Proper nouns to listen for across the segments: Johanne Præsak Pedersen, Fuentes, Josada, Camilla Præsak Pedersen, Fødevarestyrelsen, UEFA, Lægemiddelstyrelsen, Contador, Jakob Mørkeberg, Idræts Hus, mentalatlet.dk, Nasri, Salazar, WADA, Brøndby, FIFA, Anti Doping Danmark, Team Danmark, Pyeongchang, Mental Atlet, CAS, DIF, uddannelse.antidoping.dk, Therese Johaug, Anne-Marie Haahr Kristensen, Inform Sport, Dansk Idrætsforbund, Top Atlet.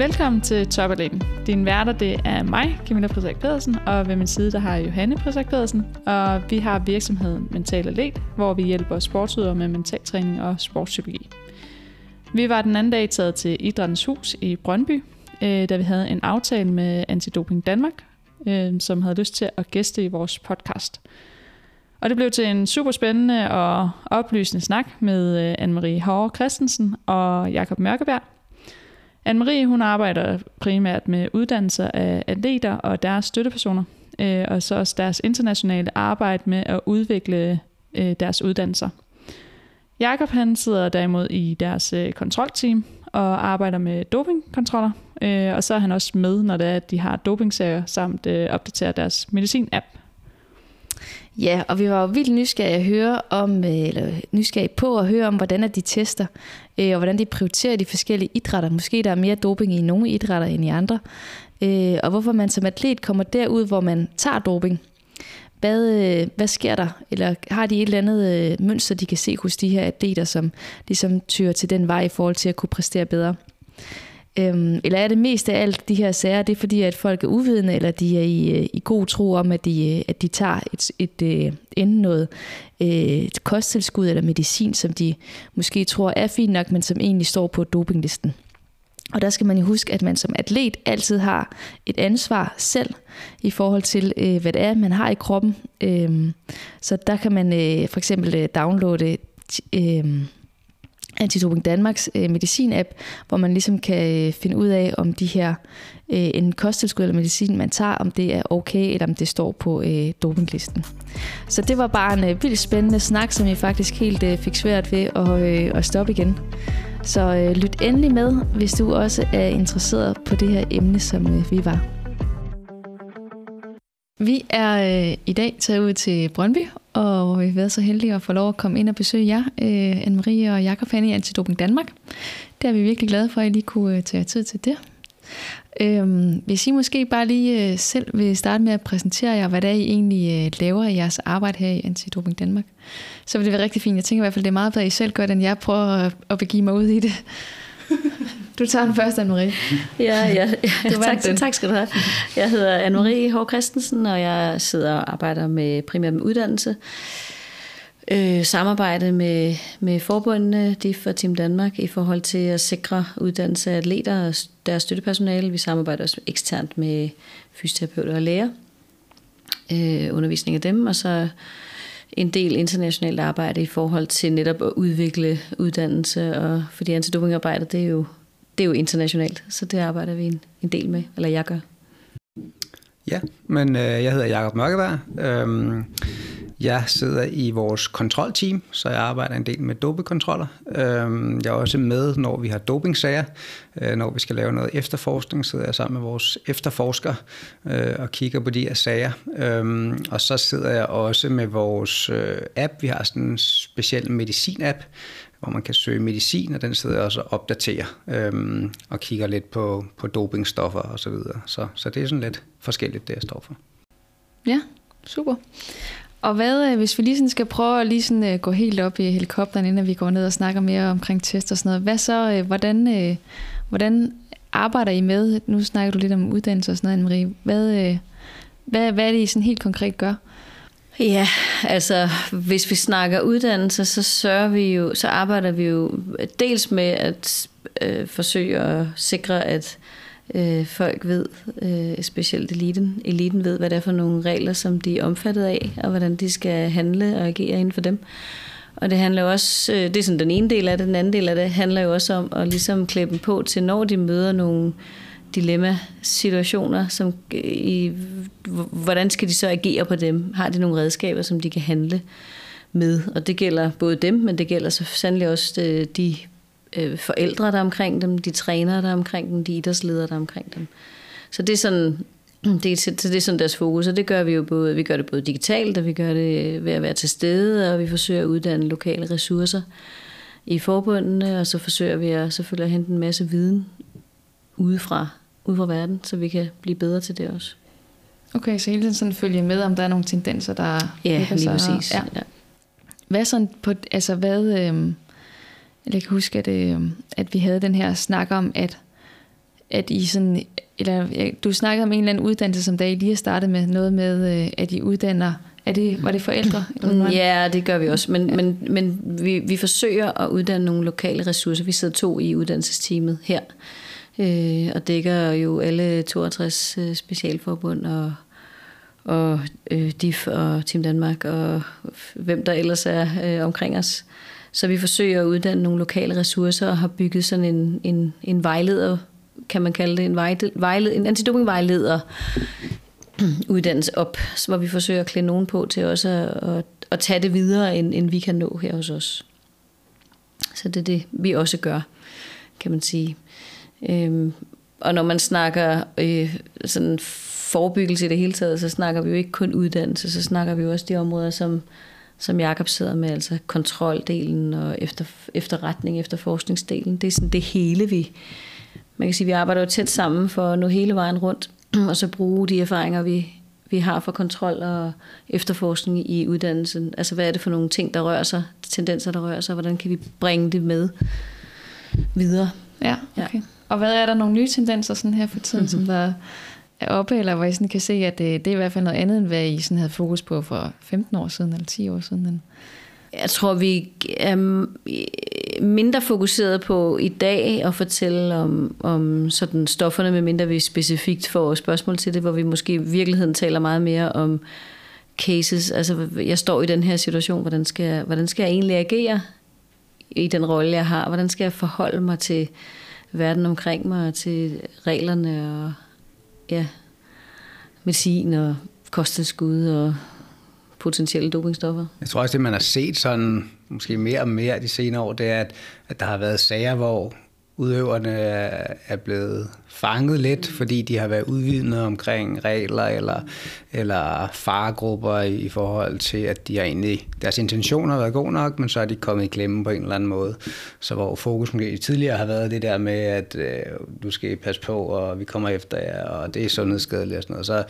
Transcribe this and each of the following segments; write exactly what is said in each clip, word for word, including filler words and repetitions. Velkommen til Top Atlet. Din værter, det er mig, Camilla Præsak Pedersen, og ved min side, der har Johanne Præsak Pedersen, og vi har virksomheden Mental Atlet, hvor vi hjælper sportsudøvere med mentaltræning og sportspsykologi. Vi var den anden dag taget til Idræts Hus i Brøndby, da vi havde en aftale med Anti Doping Danmark, som havde lyst til at gæste i vores podcast. Og det blev til en super spændende og oplysende snak med Anne-Marie Haahr Kristensen og Jakob Mørkeberg. Anne-Marie, hun arbejder primært med uddannelser af atleter og deres støttepersoner, og så også deres internationale arbejde med at udvikle deres uddannelser. Jakob, han sidder derimod i deres kontrolteam og arbejder med dopingkontroller, og så er han også med, når det er, at de har dopingserier samt opdaterer deres medicin-app. Ja, og vi var jo vildt nysgerrige, at høre om, eller nysgerrige på at høre om, hvordan de tester, og hvordan de prioriterer de forskellige idrætter. Måske der er mere doping i nogle idrætter end i andre. Og hvorfor man som atlet kommer derud, hvor man tager doping. Hvad, hvad sker der? Eller har de et eller andet mønster, de kan se hos de her atleter, som ligesom tyrer til den vej i forhold til at kunne præstere bedre? Eller er det mest af alt de her sager, det er fordi, at folk er uvidende, eller de er i, i god tro om, at de, at de tager et, et, et enten noget et kosttilskud eller medicin, som de måske tror er fint nok, men som egentlig står på dopinglisten. Og der skal man jo huske, at man som atlet altid har et ansvar selv i forhold til, hvad det er, man har i kroppen. Så der kan man for eksempel downloade Anti Doping Danmarks øh, medicin-app, hvor man ligesom kan øh, finde ud af, om de her øh, en kosttilskud eller medicin, man tager, om det er okay, eller om det står på øh, dopinglisten. Så det var bare en øh, vildt spændende snak, som I faktisk helt øh, fik svært ved at, øh, at stoppe igen. Så øh, lyt endelig med, hvis du også er interesseret på det her emne, som øh, vi var. Vi er øh, i dag taget ud til Brøndby, og vi har været så heldige at få lov at komme ind og besøge jer, øh, Anne-Marie og Jakob Hanne i Anti Doping Danmark. Det er vi virkelig glade for, at I lige kunne øh, tage tid til det. Øh, hvis I måske bare lige øh, selv vil starte med at præsentere jer, hvad det er, I egentlig øh, laver i jeres arbejde her i Anti Doping Danmark, så vil det være rigtig fint. Jeg tænker i hvert fald, det er meget bedre, I selv gør det, end jeg prøver at, at begive mig ud i det. Du tager den første, Anne-Marie. Ja, ja, ja. Tak, tak skal du have. Jeg hedder Anne-Marie Haahr Kristensen, og jeg sidder og arbejder med primært med uddannelse. Øh, samarbejde med, med forbundene, D I F og Team Danmark, i forhold til at sikre uddannelse af atleter og deres støttepersonale. Vi samarbejder også eksternt med fysioterapeuter og læger. Øh, undervisning af dem, og så en del internationalt arbejde i forhold til netop at udvikle uddannelse, og fordi antidopingarbejde, det er jo det er jo internationalt, så det arbejder vi en, en del med, eller jeg gør. Ja, men øh, jeg hedder Jakob Mørkeberg. Øhm, jeg sidder i vores kontrolteam, så jeg arbejder en del med dopingkontroller. Øhm, jeg er også med, når vi har dopingsager. Øh, når vi skal lave noget efterforskning, sidder jeg sammen med vores efterforskere øh, og kigger på de her sager. Øhm, og så sidder jeg også med vores øh, app. Vi har sådan en speciel medicin-app, hvor man kan søge medicin, og den sidder jeg også og opdaterer øhm, og kigger lidt på, på dopingstoffer og så videre. Så, så det er sådan lidt forskelligt, det jeg står for. Ja, super. Og hvad, hvis vi lige sådan skal prøve at lige sådan gå helt op i helikopteren, inden vi går ned og snakker mere omkring test og sådan noget. Hvad så, hvordan, hvordan arbejder I med, nu snakker du lidt om uddannelse og sådan noget, Anne-Marie. Hvad, hvad, hvad er det, I sådan helt konkret gør? Ja, altså hvis vi snakker uddannelse, så sørger vi jo, så arbejder vi jo dels med at øh, forsøge at sikre, at øh, folk ved, øh, specielt eliten, eliten ved, hvad det er for nogle regler, som de er omfattet af, og hvordan de skal handle og agere inden for dem. Og det handler også, øh, det er sådan den ene del af det, den anden del af det handler jo også om at ligesom klæde dem på til, når de møder nogle dilemma-situationer, som i, hvordan skal de så agere på dem? Har de nogle redskaber, som de kan handle med? Og det gælder både dem, men det gælder så sandelig også de, de øh, forældre, der er omkring dem, de trænere, der er omkring dem, de idrætsledere, der er omkring dem. Så det er sådan, det er, det er sådan deres fokus, og det gør vi jo både, vi gør det både digitalt, og vi gør det ved at være til stede, og vi forsøger at uddanne lokale ressourcer i forbundene, og så forsøger vi at, selvfølgelig at hente en masse viden udefra, ude fra verden, så vi kan blive bedre til det også. Okay, så hele tiden sådan følge med, om der er nogle tendenser, der... Ja, lige præcis. Ja. Ja. Hvad sådan på... Altså hvad... Øh, jeg kan huske, at, øh, at vi havde den her snak om, at at I sådan, eller du snakkede om en eller anden uddannelse, som da I lige har startet med noget med, at I uddanner, er det, var det forældre? Ja, det gør vi også, men, ja. men, men vi, vi forsøger at uddanne nogle lokale ressourcer. Vi sidder to i uddannelsesteamet her, øh, og dækker jo alle toogtres specialforbund og og øh, D I F og Team Danmark og hvem der ellers er øh, omkring os. Så vi forsøger at uddanne nogle lokale ressourcer og har bygget sådan en, en, en vejleder, kan man kalde det, en, vejled, en antidopingvejleder uddannelse op, hvor vi forsøger at klæde nogen på til også at, at, at tage det videre, end, end vi kan nå her hos os. Så det er det, vi også gør, kan man sige. Øhm, og når man snakker øh, sådan forebyggelse i det hele taget, så snakker vi jo ikke kun uddannelse, så snakker vi jo også de områder, som, som Jakob sidder med, altså kontroldelen og efter, efterretning, efterforskningsdelen. Det er sådan det hele, vi... Man kan sige, vi arbejder jo tæt sammen for at nå hele vejen rundt, og så bruge de erfaringer, vi, vi har for kontrol og efterforskning i uddannelsen. Altså, hvad er det for nogle ting, der rører sig, tendenser, der rører sig, hvordan kan vi bringe det med videre? Ja, okay. Ja. Og hvad er der nogle nye tendenser sådan her for tiden, mm-hmm. som der... oppe, eller hvor I sådan kan se, at det, det er i hvert fald noget andet, end hvad I sådan havde fokus på for femten år siden, eller ti år siden? Jeg tror, vi er mindre fokuseret på i dag at fortælle om, om sådan stofferne, medmindre vi specifikt får spørgsmål til det, hvor vi måske i virkeligheden taler meget mere om cases. Altså, jeg står i den her situation, hvordan skal jeg, hvordan skal jeg egentlig agere i den rolle, jeg har? Hvordan skal jeg forholde mig til verden omkring mig, og til reglerne og ja, medicin og kosttilskud og potentielle dopingstoffer. Jeg tror også, det man har set sådan, måske mere og mere de senere år, det er, at, at der har været sager, hvor udøverne er blevet fanget lidt, fordi de har været udvidende omkring regler eller, eller faregrupper i forhold til, at de har egentlig, deres intentioner har været gode nok, men så er de kommet i klemme på en eller anden måde. Så hvor fokus tidligere har været det der med, at øh, du skal passe på, og vi kommer efter jer, og det er sundhedsskadeligt og sådan noget. Så,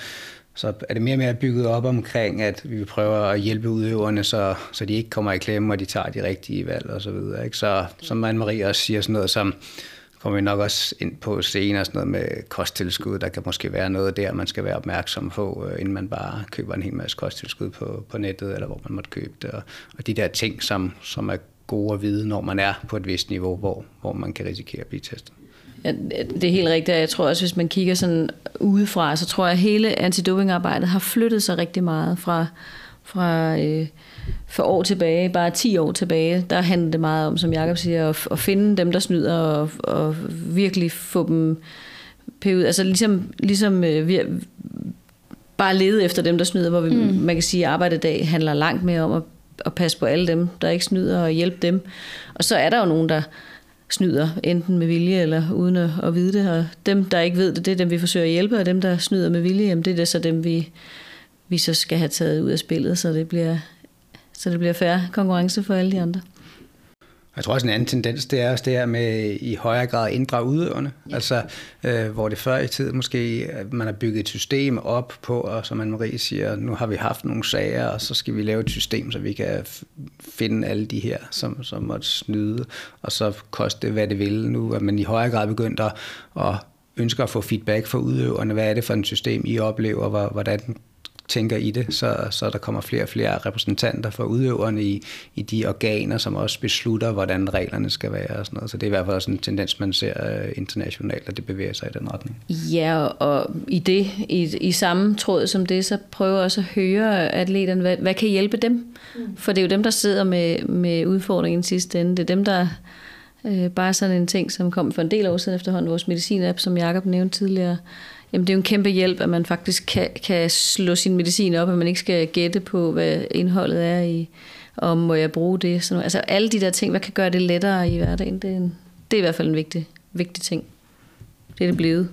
så er det mere og mere bygget op omkring, at vi prøver at hjælpe udøverne, så, så de ikke kommer i klemme, og de tager de rigtige valg og så videre. Ikke? Så som Anne-Marie også siger, sådan noget som, kommer vi nok også ind på senere, sådan noget med kosttilskud. Der kan måske være noget der, man skal være opmærksom på, inden man bare køber en hel masse kosttilskud på, på nettet, eller hvor man måtte købe det. Og, og de der ting, som, som er gode at vide, når man er på et vist niveau, hvor, hvor man kan risikere at blive testet. Ja, det er helt rigtigt, og jeg tror også, hvis man kigger sådan udefra, så tror jeg, at hele antidopingarbejdet har flyttet sig rigtig meget fra, fra øh, for år tilbage, bare ti år tilbage. Der handler det meget om, som Jakob siger, at, at finde dem, der snyder, og, og virkelig få dem pævet. Altså ligesom, ligesom øh, vi bare lede efter dem, der snyder, hvor vi, mm. man kan sige, at arbejde i dag handler langt mere om at, at passe på alle dem, der ikke snyder, og hjælpe dem. Og så er der jo nogen, der snyder, enten med vilje eller uden at, at vide det. Og dem, der ikke ved det, det er dem, vi forsøger at hjælpe, og dem, der snyder med vilje, jamen, det er det så dem, vi, vi så skal have taget ud af spillet, så det bliver, så det bliver fair konkurrence for alle de andre. Jeg tror også en anden tendens, det er også det her med i højere grad at inddrage udøverne. Ja. Altså, øh, hvor det før i tiden måske, man har bygget et system op på, og som Anne-Marie siger, nu har vi haft nogle sager, og så skal vi lave et system, så vi kan f- finde alle de her, som, som måtte snyde, og så koste hvad det vil nu. At man i højere grad begyndte at, at ønske at få feedback fra udøverne. Hvad er det for et system, I oplever? Hvordan tænker I det, så, så der kommer flere og flere repræsentanter for udøverne i, i de organer, som også beslutter, hvordan reglerne skal være og sådan noget. Så det er i hvert fald også en tendens, man ser internationalt, at det bevæger sig i den retning. Ja, og i det, i, i samme tråd som det, så prøver også at høre atleterne, hvad, hvad kan hjælpe dem? Mm. For det er jo dem, der sidder med, med udfordringen sidste ende. Det er dem, der øh, bare sådan en ting, som kom for en del år siden efterhånden, vores medicin-app, som Jakob nævnte tidligere. Jamen, det er jo en kæmpe hjælp, at man faktisk kan, kan slå sin medicin op, at man ikke skal gætte på, hvad indholdet er i, og må jeg bruge det. Sådan altså alle de der ting, hvad kan gøre det lettere i hverdagen, det er, en, det er i hvert fald en vigtig, vigtig ting. Det er det blevet.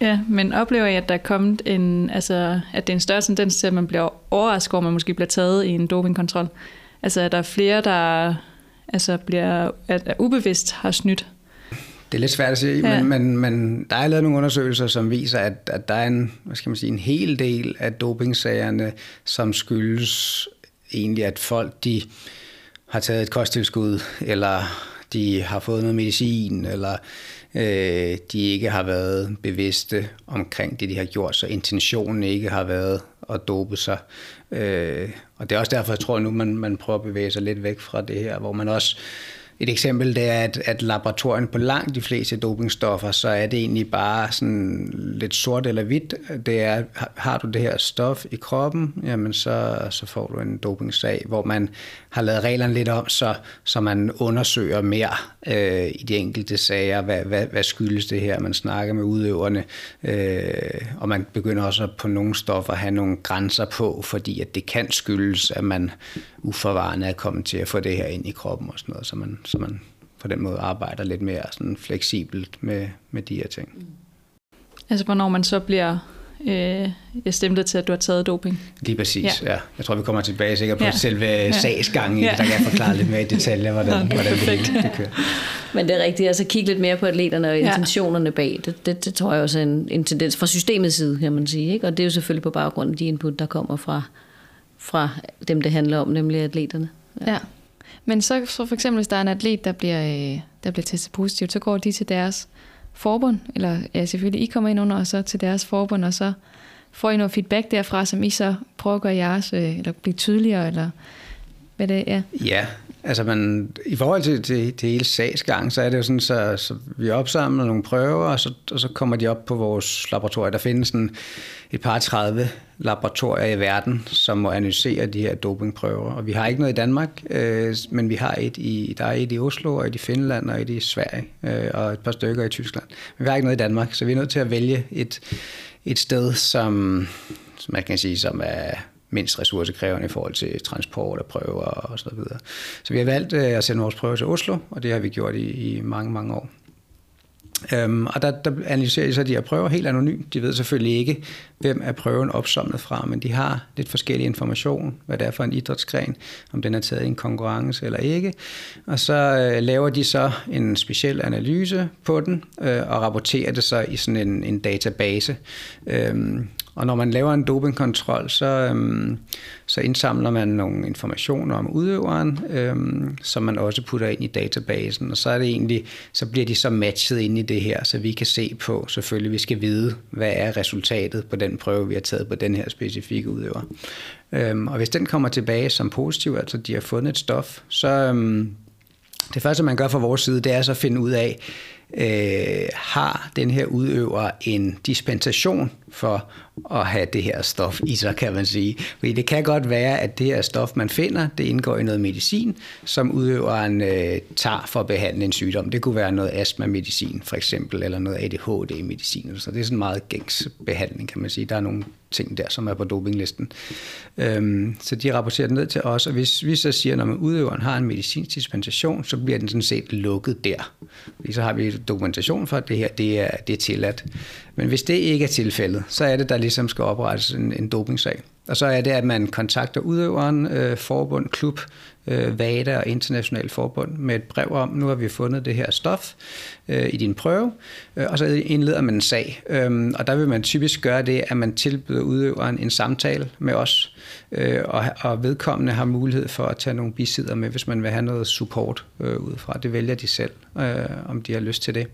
Ja, men oplever jeg, at der er kommet en, altså, at det er en større tendens til, at man bliver overrasket, hvor man måske bliver taget i en dopingkontrol? Altså, at der er flere, der altså, bliver, at, at ubevidst har snydt? Det er lidt svært at sige, ja. men, men, men der er lavet nogle undersøgelser, som viser, at, at der er en, hvad skal man sige, en hel del af dopingsagerne, som skyldes egentlig, at folk de har taget et kosttilskud, eller de har fået noget medicin, eller øh, de ikke har været bevidste omkring det, de har gjort, så intentionen ikke har været at dope sig. Øh, og det er også derfor, jeg tror, at nu man, man prøver at bevæge sig lidt væk fra det her, hvor man også... Et eksempel det er, at, at laboratorien på langt de fleste dopingstoffer, så er det egentlig bare sådan lidt sort eller hvidt. Det er, har du det her stof i kroppen, jamen så, så får du en dopingsag, hvor man har lavet reglerne lidt om, så, så man undersøger mere øh, i de enkelte sager, hvad, hvad, hvad skyldes det her. Man snakker med udøverne, øh, og man begynder også på nogle stoffer at have nogle grænser på, fordi at det kan skyldes, at man uforvarende er kommet til at få det her ind i kroppen og sådan noget, så man så man på den måde arbejder lidt mere sådan fleksibelt med, med de her ting. Altså, hvornår man så bliver øh, stemplet til, at du har taget doping? Lige præcis, ja. ja. Jeg tror, vi kommer tilbage sikkert på ja. selve ja. sagsgangen, ja. der kan jeg forklare lidt mere i detaljer, hvordan, okay, hvordan det, det kører. Men det er rigtigt, altså kigge lidt mere på atleterne og intentionerne ja. bag. Det, det, det tror jeg også er en, en tendens fra systemets side, kan man sige. Ikke? Og det er jo selvfølgelig på baggrund af de input, der kommer fra, fra dem, det handler om, nemlig atleterne. Ja. ja. Men så, så for eksempel, hvis der er en atlet, der bliver, der bliver testet positivt, så går de til deres forbund, eller ja, selvfølgelig I kommer ind under, og så til deres forbund, og så får I noget feedback derfra, som I så prøver at gøre jeres, eller blive tydeligere, eller hvad det er. Ja, altså man, i forhold til, til, til hele sagsgang, så er det jo sådan, så, så vi opsamler nogle prøver, og så, og så kommer de op på vores laboratorier. Der findes sådan et par tredive laboratorier i verden, som må analysere de her dopingprøver. Og vi har ikke noget i Danmark, øh, men vi har et i, der er et i Oslo, og et i Finland, og et i Sverige, øh, og et par stykker i Tyskland. Men vi har ikke noget i Danmark, så vi er nødt til at vælge et, et sted, som, som man kan sige, som er mindst ressourcekrævende i forhold til transport og prøver og så videre. Så vi har valgt øh, at sende vores prøver til Oslo, og det har vi gjort i, i mange, mange år. Øhm, og der, der analyserer de så de her prøver helt anonymt. De ved selvfølgelig ikke, hvem er prøven opsamlet fra, men de har lidt forskellig information, hvad det er for en idrætsgren, om den er taget i en konkurrence eller ikke. Og så øh, laver de så en speciel analyse på den, øh, og rapporterer det så i sådan en, en database. Øhm, Og når man laver en dopingkontrol, så, øhm, så indsamler man nogle informationer om udøveren, øhm, som man også putter ind i databasen. Og så, er det egentlig, så bliver de så matchet ind i det her, så vi kan se på, selvfølgelig vi skal vide, hvad er resultatet på den prøve, vi har taget på den her specifikke udøver. Øhm, og hvis den kommer tilbage som positiv, altså de har fundet et stof, så øhm, det første, man gør fra vores side, det er så at finde ud af, Øh, har den her udøver en dispensation for at have det her stof i sig, kan man sige. Fordi det kan godt være, at det her stof, man finder, det indgår i noget medicin, som udøveren øh, tager for at behandle en sygdom. Det kunne være noget astma-medicin, for eksempel, eller noget A D H D-medicin. Så det er sådan meget gængs behandling, kan man sige. Der er nogle ting der, som er på dopinglisten. Øhm, så de rapporterer den ned til os, og hvis vi så siger, når man udøveren har en medicinsk dispensation, så bliver den sådan set lukket der. Fordi så har vi dokumentation for, at det her det er, det er tilladt. Men hvis det ikke er tilfældet, så er det, der ligesom skal oprettes en, en dopingsag. Og så er det, at man kontakter udøveren, øh, forbund, klub, øh, W A D A og international forbund med et brev om, nu har vi fundet det her stof øh, i din prøve, øh, og så indleder man en sag. Øhm, og der vil man typisk gøre det, at man tilbyder udøveren en samtale med os, øh, og, og vedkommende har mulighed for at tage nogle bisider med, hvis man vil have noget support øh, udefra. Det vælger de selv, øh, om de har lyst til det.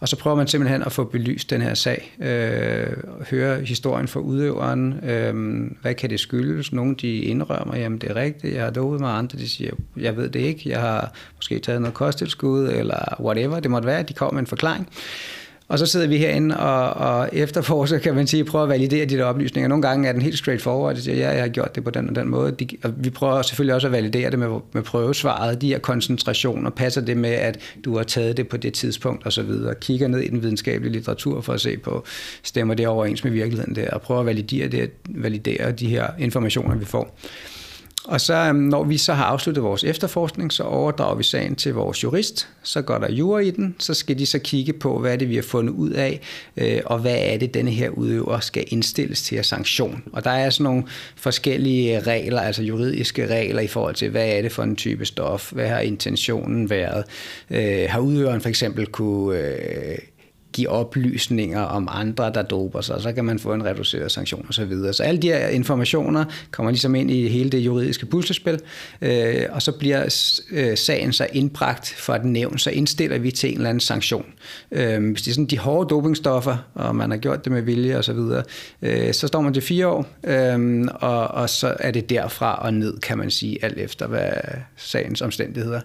Og så prøver man simpelthen at få belyst den her sag, øh, høre historien fra udøveren, øh, hvad kan det skyldes? Nogle de indrømmer, jamen det er rigtigt, jeg har dopet mig, andre de siger, jeg ved det ikke, jeg har måske taget noget kosttilskud, eller whatever, det måtte være, de kommer med en forklaring. Og så sidder vi herinde, og, og efterforsker, kan man sige, prøver at validere de der oplysninger. Nogle gange er den helt straightforward, de siger, ja, jeg har gjort det på den og den måde. De, og vi prøver selvfølgelig også at validere det med, med prøvesvaret, de her koncentrationer, passer det med, at du har taget det på det tidspunkt osv., kigger ned i den videnskabelige litteratur for at se på, stemmer det overens med virkeligheden der, og prøver at validere, det, validere de her informationer, vi får. Og så når vi så har afsluttet vores efterforskning, så overdrager vi sagen til vores jurist, så går der jura i den, så skal de så kigge på, hvad er det, vi har fundet ud af, og hvad er det, denne her udøver skal indstilles til af sanktion. Og der er sådan nogle forskellige regler, altså juridiske regler i forhold til, hvad er det for en type stof, hvad har intentionen været, har udøveren for eksempel kunne give oplysninger om andre, der doper sig, så kan man få en reduceret sanktion osv. Så, så alle de her informationer kommer ligesom ind i hele det juridiske puslespil, øh, og så bliver øh, sagen så indbragt fra den nævn, så indstiller vi til en eller anden sanktion. Øh, hvis det er sådan de hårde dopingstoffer, og man har gjort det med vilje osv., så, øh, så står man til fire år, øh, og, og så er det derfra og ned, kan man sige, alt efter hvad sagens omstændigheder.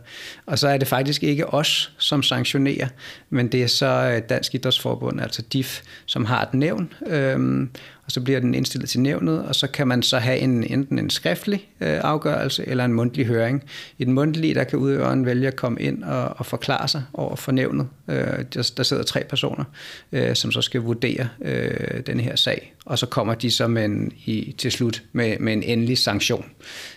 Og så er det faktisk ikke os, som sanktionerer, men det er så Dansk Idrætsforbund, altså D I F, som har et nævn, øhm, og så bliver den indstillet til nævnet, og så kan man så have en, enten en skriftlig øh, afgørelse eller en mundtlig høring. I den mundtlige, der kan udøveren vælge at komme ind og, og forklare sig over for nævnet. Øh, der, der sidder tre personer, øh, som så skal vurdere øh, den her sag, og så kommer de så med en, i, til slut med, med en endelig sanktion.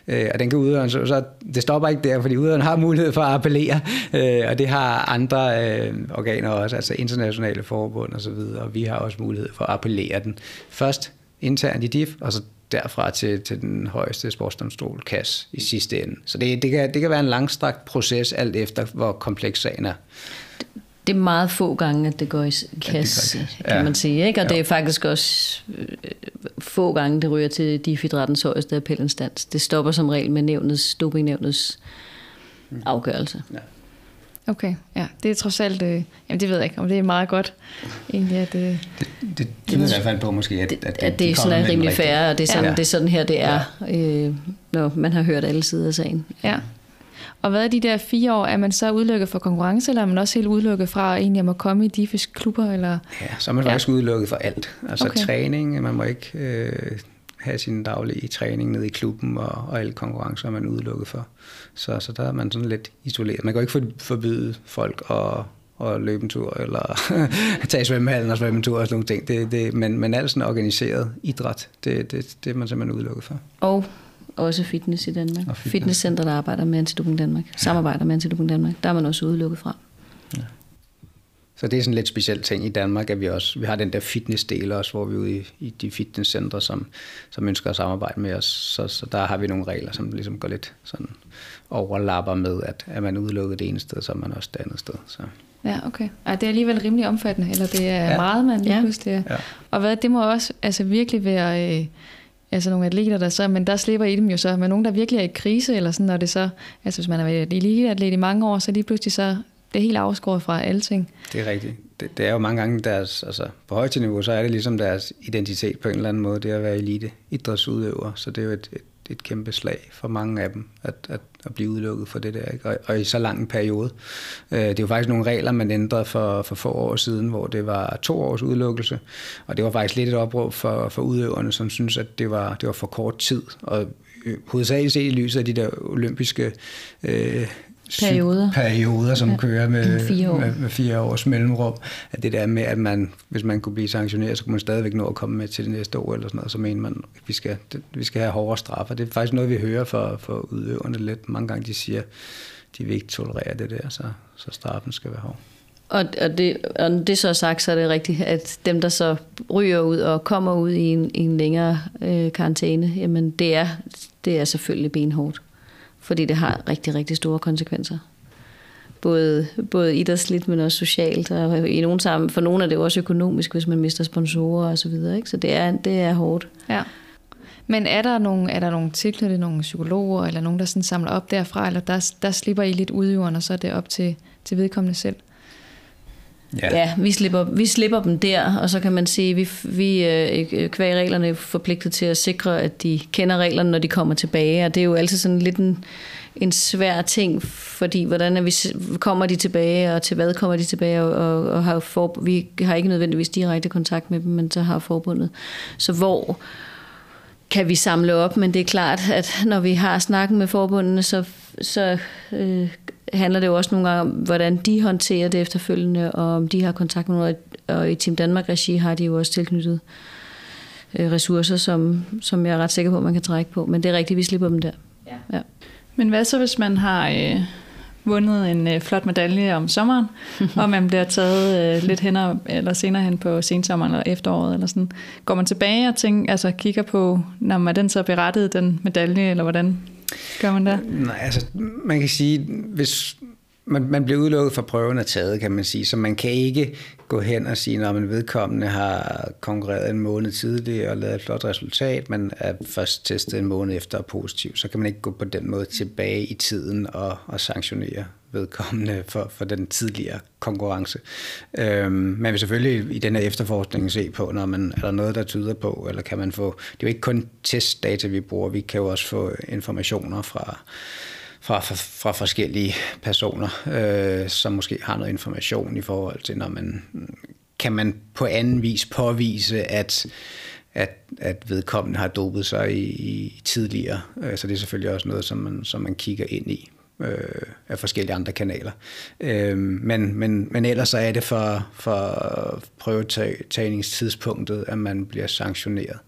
Øh, og den kan udøveren, så, så det stopper ikke der, fordi udøveren har mulighed for at appellere, øh, og det har andre øh, organer også, altså internationale forbund og så videre, og vi har også mulighed for at appellere den. Først internt i D I F, og så derfra til, til den højeste sportsdomstol, C A S, i sidste ende. Så det, det, kan, det kan være en langstrakt proces, alt efter hvor kompleks sagen er. Det er meget få gange, at det går i C A S, ja, kan man sige, ikke? Og ja, det er faktisk også få gange, det ryger til D I F-idrættens højeste appelinstans. Det stopper som regel med nævnets, dopingnævnets afgørelse. Ja. Okay, ja, det er trods alt, øh, jamen det ved jeg ikke, om det er meget godt, egentlig, at... Øh, det det, det ved jeg i hvert fald på, måske, at, at, at, at det er sådan en rimelig færre, og det er sådan, ja, det er sådan her, det er, øh, når man har hørt alle sider af sagen. Ja, og hvad er de der fire år? Er man så udelukket fra konkurrence, eller er man også helt udelukket fra egentlig at må komme i D I F's klubber, eller...? Ja, så er man faktisk ja. udelukket fra alt. Altså okay. træning, man må ikke øh, have sin daglige træning nede i klubben, og, og alle konkurrencer er man udelukket for. Så, så der er man sådan lidt isoleret. Man kan jo ikke forbyde folk at, at løbe en tur, eller tage svømmehallen og svømme en tur og sådan nogle ting. Det, det, men, men alt sådan organiseret idræt, det, det, det er man simpelthen udelukket for. Og også fitness i Danmark. Og fitness. Fitnesscenter, der arbejder med Anti Doping Danmark, samarbejder med Anti Doping Danmark, der er man også udelukket fra. Ja. Så det er sådan lidt speciel ting i Danmark, at vi også vi har den der fitness-del også, hvor vi er ude i, i de fitnesscentre, som, som ønsker at samarbejde med os. Så, så der har vi nogle regler, som ligesom går lidt sådan overlapper med, at er man udelukket det ene sted, så er man også det andet sted. Så. Ja, okay. Og det er alligevel rimelig omfattende, eller det er ja. meget, man lige pludselig ja. ja. Og hvad, det må også altså virkelig være... Øh, altså nogle atleter, der så, men der slipper i dem jo så, men nogen, der virkelig er i krise, eller sådan, når det så, altså hvis man har været eliteatlet i mange år, så lige pludselig så, det er helt afskåret fra alting. Det er rigtigt. Det, det er jo mange gange deres, altså på højt niveau, så er det ligesom deres identitet på en eller anden måde, det at være elite idrætsudøver, så det er jo et, et, et kæmpe slag for mange af dem, at, at, at blive udelukket for det der, ikke? Og, og i så lang en periode. Det er jo faktisk nogle regler, man ændrede for, for få år siden, hvor det var to års udelukkelse, og det var faktisk lidt et opråb for, for udøverne, som synes at det var, det var for kort tid, og hovedsageligt set i lyset af de der olympiske øh, Perioder. perioder, som ja. kører med fire, med, med fire års mellemrum. At det der med, at man, hvis man kunne blive sanktioneret, så kunne man stadigvæk nå at komme med til det næste år, eller sådan noget, så mener man, at vi skal, det, vi skal have hårdere straffer. Det er faktisk noget, vi hører for, for udøverne lidt. Mange gange de siger, de vil ikke tolerere det der, så, så straffen skal være hård. Og, og, det, og det så sagt, så er det rigtigt, at dem, der så ryger ud og kommer ud i en, i en længere øh, karantæne, jamen det er, det er selvfølgelig benhårdt. Fordi det har rigtig, rigtig store konsekvenser. Både, både idrætsligt, men også socialt. Og i nogen sammen, for nogle er det også økonomisk, hvis man mister sponsorer og så videre. Ikke? Så det er, det er hårdt. Ja. Men er der nogle, er der nogle tilknyttede, nogle psykologer, eller nogen, der sådan samler op derfra, eller der, der slipper I lidt udøveren, og så er det op til, til vedkommende selv? Ja, ja vi, slipper, vi slipper dem der, og så kan man sige, vi, vi kvad reglerne er forpligtet til at sikre, at de kender reglerne, når de kommer tilbage, og det er jo altid sådan lidt en, en svær ting, fordi hvordan er vi, kommer de tilbage, og til hvad kommer de tilbage, og, og har for, vi har ikke nødvendigvis direkte kontakt med dem, men så har forbundet. Så hvor kan vi samle op, men det er klart, at når vi har snakken med forbundene, så... så øh, handler det jo også nogle gange om, hvordan de håndterer det efterfølgende, og om de har kontakt med nogen, og i Team Danmark-regi har de jo også tilknyttet ressourcer, som, som jeg er ret sikker på, man kan trække på. Men det er rigtigt, vi slipper dem der. Ja. Ja. Men hvad så, hvis man har øh, vundet en øh, flot medalje om sommeren, og man bliver taget øh, lidt hen eller senere hen på sensommeren eller efteråret, eller sådan. Går man tilbage og tænker, altså kigger på, når man den så berettiget den medalje, eller hvordan? Gør man det? Nej, altså man kan sige, hvis Man, man bliver udelukket fra prøven at tage, kan man sige. Så man kan ikke gå hen og sige, når man vedkommende har konkurreret en måned tidligere og lavet et flot resultat, men er først testet en måned efter og positiv. Så kan man ikke gå på den måde tilbage i tiden og, og sanktionere vedkommende for, for den tidligere konkurrence. Øhm, man vil selvfølgelig i den her efterforskning se på, når man, er der noget, der tyder på, eller kan man få... Det er jo ikke kun testdata, vi bruger. Vi kan jo også få informationer fra... Fra, fra, fra forskellige personer, øh, som måske har noget information i forhold til, når man kan man på anden vis påvise, at, at, at vedkommende har dopet sig i, i tidligere. Øh, så det er selvfølgelig også noget, som man, som man kigger ind i øh, af forskellige andre kanaler. Øh, men, men, men ellers så er det for, for prøvetagningstidspunktet, at man bliver sanktioneret.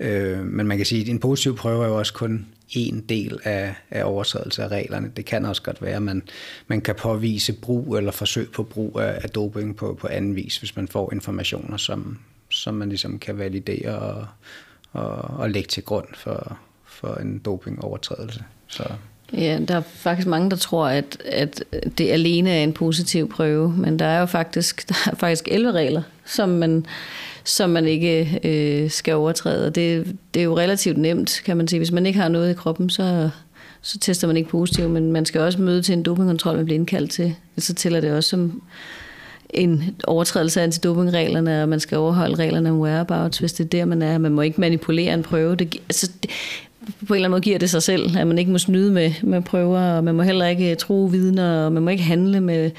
Øh, men man kan sige, at en positiv prøve er jo også kun en del af, af overtrædelse af reglerne. Det kan også godt være, at man, man kan påvise brug eller forsøg på brug af, af doping på, på anden vis, hvis man får informationer, som, som man ligesom kan validere og, og, og lægge til grund for, for en dopingovertrædelse. Så. Ja, der er faktisk mange, der tror, at, at det alene er en positiv prøve, men der er jo faktisk, der er faktisk elleve regler, som man, som man ikke øh, skal overtræde. Og det, det er jo relativt nemt, kan man sige. Hvis man ikke har noget i kroppen, så, så tester man ikke positivt, men man skal også møde til en dopingkontrol, man bliver indkaldt til. Så tæller det også som en overtrædelse af antidopingreglerne, og man skal overholde reglerne om whereabouts, hvis det er der, man er. Man må ikke manipulere en prøve. Det, altså, det, på en eller anden måde giver det sig selv, at man ikke må snyde med, med prøver, og man må heller ikke true vidner, og man må ikke handle med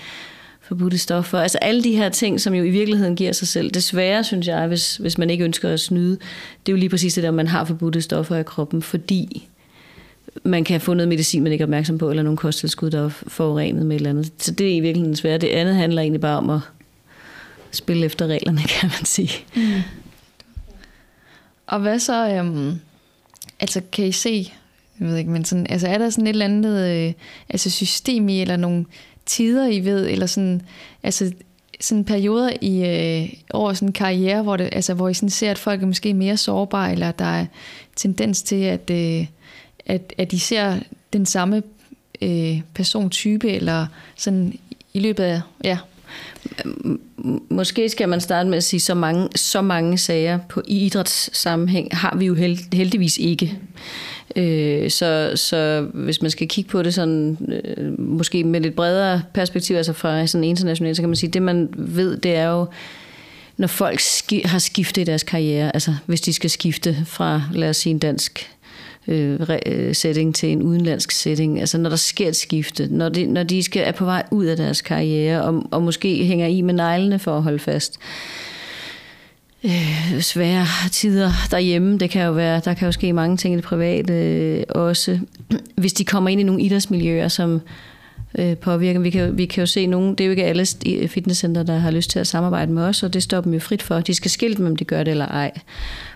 forbudte stoffer. Altså alle de her ting, som jo i virkeligheden giver sig selv. Desværre, synes jeg, hvis, hvis man ikke ønsker at snyde, det er jo lige præcis det der, man har forbudte stoffer i kroppen, fordi man kan få noget medicin, man ikke er opmærksom på, eller nogle kosttilskud, der er forurenet med et eller andet. Så det er i virkeligheden svært. Det andet handler egentlig bare om at spille efter reglerne, kan man sige. Mm. Og hvad så... Øhm Altså, kan I se, jeg ved ikke, men sådan, altså, er der sådan et eller andet øh, altså system i, eller nogle tider, I ved, eller sådan, altså, sådan perioder i, øh, over sådan en karriere, hvor, det, altså, hvor I sådan ser, at folk er måske mere sårbare, eller der er tendens til, at, øh, at, at I ser den samme øh, persontype, eller sådan i løbet af, ja. Måske skal man starte med at sige, at så mange, så mange sager på idrætssammenhæng har vi jo held, heldigvis ikke. Øh, så, så hvis man skal kigge på det sådan, øh, måske med lidt bredere perspektiv, altså fra sådan internationalt, så kan man sige, at det man ved, det er jo, når folk sk- har skiftet i deres karriere, altså hvis de skal skifte fra, lad os sige, en dansk setting til en udenlandsk setting, altså når der sker et skifte, når de, når de skal, er på vej ud af deres karriere, og, og måske hænger i med neglene for at holde fast. Øh, svære tider derhjemme, det kan jo være, der kan jo ske mange ting i det private øh, også. Hvis de kommer ind i nogle idrætsmiljøer, som øh, påvirker, vi kan, vi kan jo se nogle, det er jo ikke alle fitnesscenter, der har lyst til at samarbejde med os, og det står dem jo frit for. De skal skille dem, om de gør det eller ej.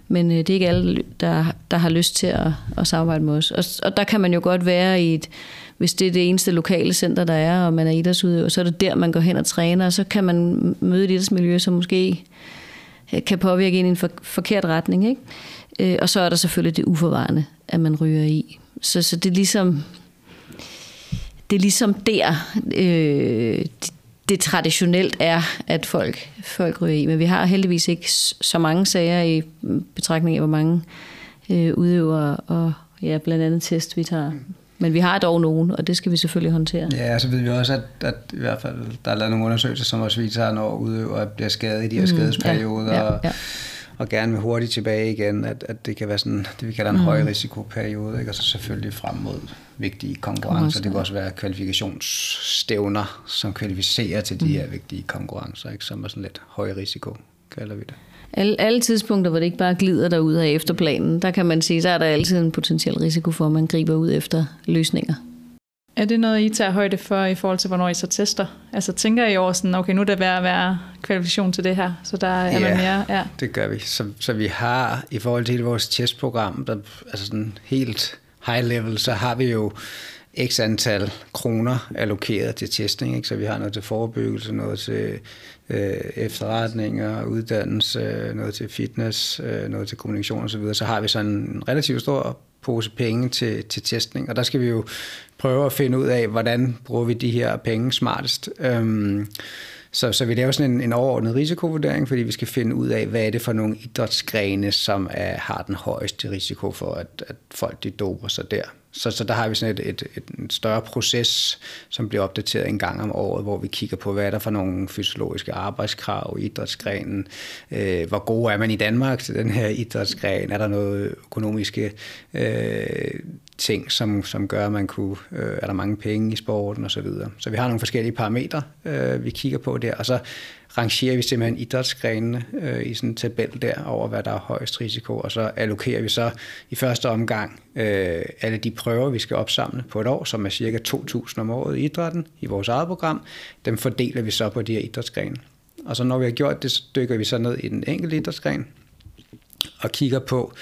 Men det er ikke alle, der, der har lyst til at, at samarbejde med os. Og, og der kan man jo godt være i et... Hvis det er det eneste lokale center, der er, og man er idrætsudøver, så er det der, man går hen og træner, og så kan man møde et idrætsmiljø, som måske kan påvirke en i en for, forkert retning, ikke? Og så er der selvfølgelig det uforvarende, at man ryger i. Så, så det er ligesom... Det er ligesom der... Øh, det traditionelt er, at folk, folk ryger i. Men vi har heldigvis ikke så mange sager i betragtning af, hvor mange øh, udøvere og ja, blandt andet test, vi tager. Men vi har dog nogen, og det skal vi selvfølgelig håndtere. Ja, så ved vi også, at, at i hvert fald, der er lavet nogle undersøgelser, som også viser, når udøvere bliver skadet i de her skadesperioder, ja, ja, ja. og gerne vil hurtigt tilbage igen, at, at det kan være sådan, det vi kalder en mm. høj risikoperiode, ikke? Og så selvfølgelig frem mod vigtige konkurrencer. Det kan også være kvalifikationsstævner, som kvalificerer til de mm. her vigtige konkurrencer, ikke? Som er sådan lidt høj risiko, kalder vi det. Alle, alle tidspunkter, hvor det ikke bare glider derud af efterplanen, der kan man sige, så er der altid en potentiel risiko for, at man griber ud efter løsninger. Er det noget, I tager højde for i forhold til, hvornår I så tester? Altså tænker I over sådan, okay, nu er der værd at være kvalifikation til det her, så der er yeah, man mere... Ja, det gør vi. Så, så vi har i forhold til vores testprogram, der, altså sådan helt high level, så har vi jo x antal kroner allokeret til testning, ikke? Så vi har noget til forebyggelse, noget til øh, efterretninger, uddannelse, noget til fitness, øh, noget til kommunikation osv. Så har vi sådan en relativt stor pose penge til, til testning, og der skal vi jo prøve at finde ud af, hvordan bruger vi de her penge smartest. Øhm, så, så vi laver sådan en, en overordnet risikovurdering, fordi vi skal finde ud af, hvad er det for nogle idrætsgrene, som er, har den højeste risiko for, at, at folk de doper sig der. Så, så der har vi sådan et, et, et, et større proces, som bliver opdateret en gang om året, hvor vi kigger på, hvad er der for nogle fysiologiske arbejdskrav i idrætsgrenen, øh, hvor god er man i Danmark til den her idrætsgren, er der noget økonomiske øh, ting, som, som gør, at man kunne, øh, er der mange penge i sporten osv. Så, så vi har nogle forskellige parametre, øh, vi kigger på der, og så rangerer vi simpelthen idrætsgrenene øh, i sådan en tabel der over, hvad der er højst risiko, og så allokerer vi så i første omgang øh, alle de prøver, vi skal opsamle på et år, som er cirka to tusind om året i idrætten i vores eget program. Dem fordeler vi så på de her idrætsgrene. Og så når vi har gjort det, så dykker vi så ned i den enkelte idrætsgren og kigger på,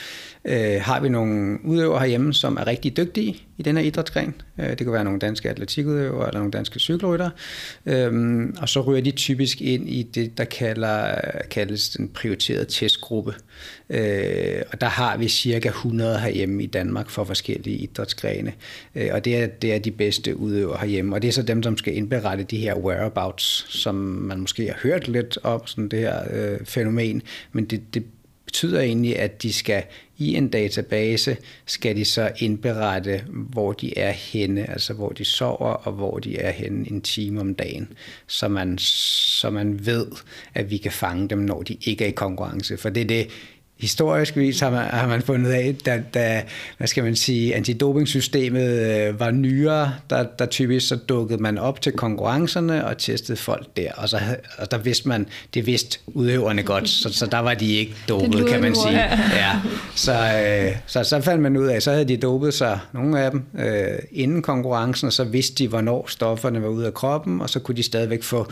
øh, har vi nogle udøvere herhjemme, som er rigtig dygtige i den her idrætsgren. Øh, det kan være nogle danske atletikudøvere eller nogle danske cykelryttere. Øh, og så ryger de typisk ind i det, der kalder, kaldes den prioriterede testgruppe. Øh, og der har vi cirka hundrede herhjemme i Danmark for forskellige idrætsgrene. Øh, og det er, det er de bedste udøvere herhjemme. Og det er så dem, som skal indberette de her whereabouts, som man måske har hørt lidt om, sådan det her øh, fænomen. Men det, det betyder egentlig, at de skal i en database, skal de så indberette, hvor de er henne, altså hvor de sover og hvor de er henne en time om dagen, så man, så man ved, at vi kan fange dem, når de ikke er i konkurrence. For det er det, historisk vis har man, har man fundet af, da, da hvad skal man sige, antidopingsystemet øh, var nyere, der, der typisk så dukkede man op til konkurrencerne og testede folk der, og, så, og der vidste man, det vidste udøverne godt, så, så der var de ikke dopet, kan man sige. Ja. Så, øh, så, så fandt man ud af, så havde de dopet sig, nogle af dem, øh, inden konkurrencen, og så vidste de, hvornår stofferne var ude af kroppen, og så kunne de stadigvæk få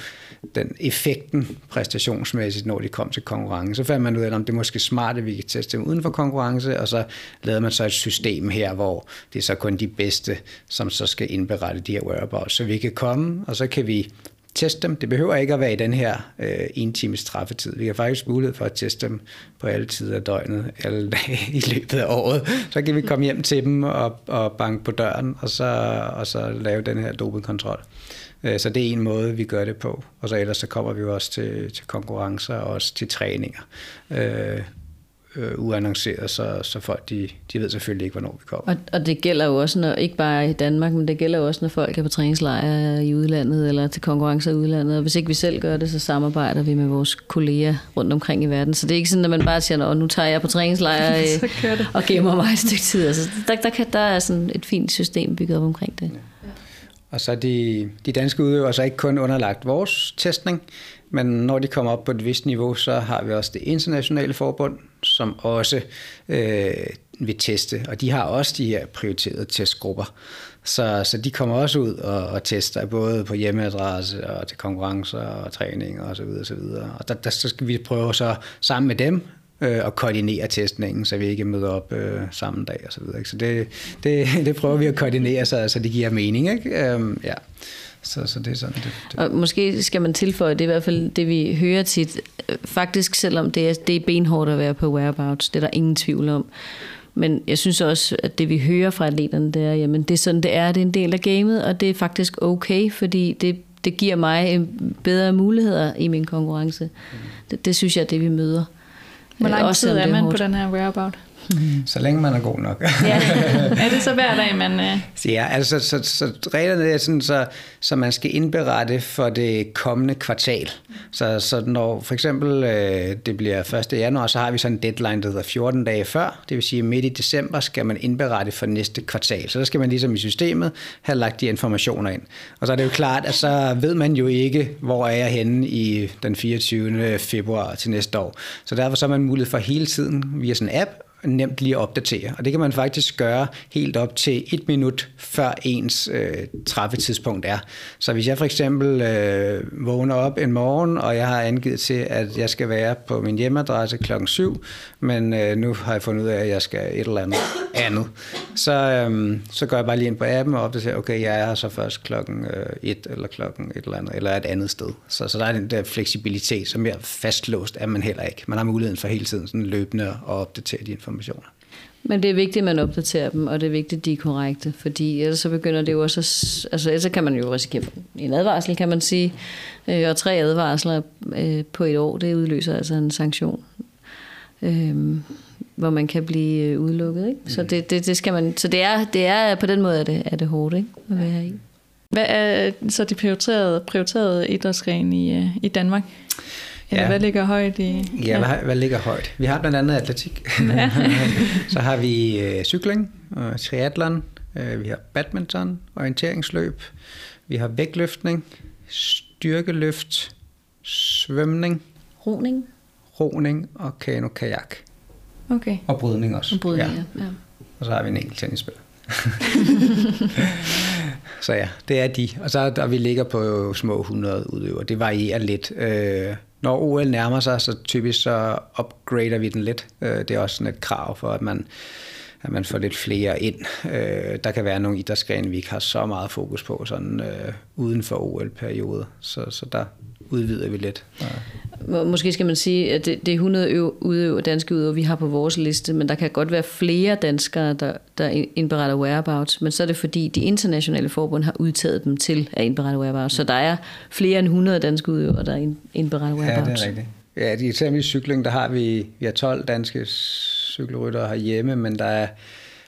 den effekten præstationsmæssigt, når de kom til konkurrencen. Så fandt man ud af, om det måske smart, vi kan teste dem uden for konkurrence, og så lavede man så et system her, hvor det er så kun de bedste, som så skal indberette de her whereabouts. Så vi kan komme, og så kan vi teste dem. Det behøver ikke at være i den her øh, en times straffetid. Vi har faktisk mulighed for at teste dem på alle tider af døgnet, alle dage i løbet af året. Så kan vi komme hjem til dem og, og banke på døren, og så, og så lave den her dopingkontrol. Så det er en måde, vi gør det på. Og så ellers så kommer vi også til, til konkurrencer og også til træninger. Øh, uannonceret, så, så folk de, de ved selvfølgelig ikke, hvornår vi kommer. Og, og det gælder jo også, når, ikke bare i Danmark, men det gælder jo også, når folk er på træningslejre i udlandet, eller til konkurrencer i udlandet, og hvis ikke vi selv gør det, så samarbejder vi med vores kolleger rundt omkring i verden. Så det er ikke sådan, at man bare siger, nu tager jeg på træningslejre og gemmer mig et stykke tid. Altså, der, der, der er sådan et fint system bygget op omkring det. Ja. Og så er de, de danske udøvere så ikke kun underlagt vores testning, men når de kommer op på et vist niveau, så har vi også det internationale forbund, som også øh, vil teste, og de har også de her prioriterede testgrupper. Så, så de kommer også ud og, og tester, både på hjemmeadresse og til konkurrencer og træninger osv. Og, så videre. og der, der, så skal vi prøve så sammen med dem øh, at koordinere testningen, så vi ikke møder op øh, samme dag osv. Så, så det, det, det prøver vi at koordinere, så, så det giver mening, ikke? Øhm, ja. Så, så det er sådan, det, det. Og måske skal man tilføje, det er i hvert fald det, vi hører tit. Faktisk, selvom det er, det er benhårdt at være på whereabouts, det er der ingen tvivl om. Men jeg synes også, at det vi hører fra atleterne, det er, jamen det er sådan, det er, det er en del af gamet, og det er faktisk okay, fordi det, det giver mig bedre muligheder i min konkurrence. Mm. Det, det synes jeg er det, vi møder. Hvor lang tid er man på den her whereabout? Mm. Så længe man er god nok. Ja. Er det så hver dag, man... Uh... Ja, altså så, så reglerne er sådan, så, så man skal indberette for det kommende kvartal. Så, så når for eksempel øh, det bliver første januar, så har vi sådan en deadline, der hedder fjorten dage før. Det vil sige, midt i december skal man indberette for næste kvartal. Så der skal man ligesom i systemet have lagt de informationer ind. Og så er det jo klart, at så ved man jo ikke, hvor er jeg henne i den fireogtyvende februar til næste år. Så derfor så er man mulighed for hele tiden via sådan en app, nemt lige at opdatere, og det kan man faktisk gøre helt op til et minut før ens øh, træffetidspunkt er. Så hvis jeg for eksempel øh, vågner op en morgen, og jeg har angivet til, at jeg skal være på min hjemmeadresse klokken syv, men øh, nu har jeg fundet ud af, at jeg skal et eller andet andet, så, øh, så går jeg bare lige ind på appen og opdaterer, okay, jeg er her så først klokken øh, et, eller klokken et eller andet, eller et andet sted. Så, så der er den der fleksibilitet, som mere fastlåst er man heller ikke. Man har muligheden for hele tiden sådan løbende at opdatere de informationer. Men det er vigtigt, at man opdaterer dem, og det er vigtigt, at de er korrekte, fordi ellers så begynder det jo også at, altså ellers kan man jo risikere en advarsel, kan man sige, og tre advarsler på et år, det udløser altså en sanktion, hvor man kan blive udelukket, ikke? Så det, det, det skal man, så det er, det er på den måde, er det, er det hårdt, ikke, at være i. Hvad er så de prioriterede, prioriterede idrætsgrene i, i Danmark? Eller ja. Hvad ligger højt i? Ja, ja. Hvad, hvad ligger højt? Vi har blandt andet atletik. Ja. Så har vi øh, cykling, og triathlon, øh, vi har badminton, orienteringsløb, vi har vægtløftning, styrkeløft, svømning, roning, roning og kano-kajak. Okay. Og brydning også. Og brydning, ja. Ja. Og så har vi en enkelt tennisspiller. Så ja, det er de. Og så der vi ligger på små hundrede udøvere. Det varierer lidt. Øh, når O L nærmer sig, så typisk så upgrader vi den lidt. Øh, det er også sådan et krav for, at man, at man får lidt flere ind. Øh, der kan være nogle idrætsgrene, vi ikke har så meget fokus på sådan øh, uden for O L-periode. Så, så der udvider vi lidt. Ja. Må, måske skal man sige, at det, det er hundrede udøver, danske udøver, vi har på vores liste, men der kan godt være flere danskere, der, der indberetter whereabouts, men så er det fordi, de internationale forbund har udtaget dem til at indberette whereabouts. Så der er flere end hundrede danske udøver, der indberetter whereabouts. Ja, det er rigtigt. Ja, det er eksempelvis cykling, der har vi, vi har tolv danske cykelryttere herhjemme, men der er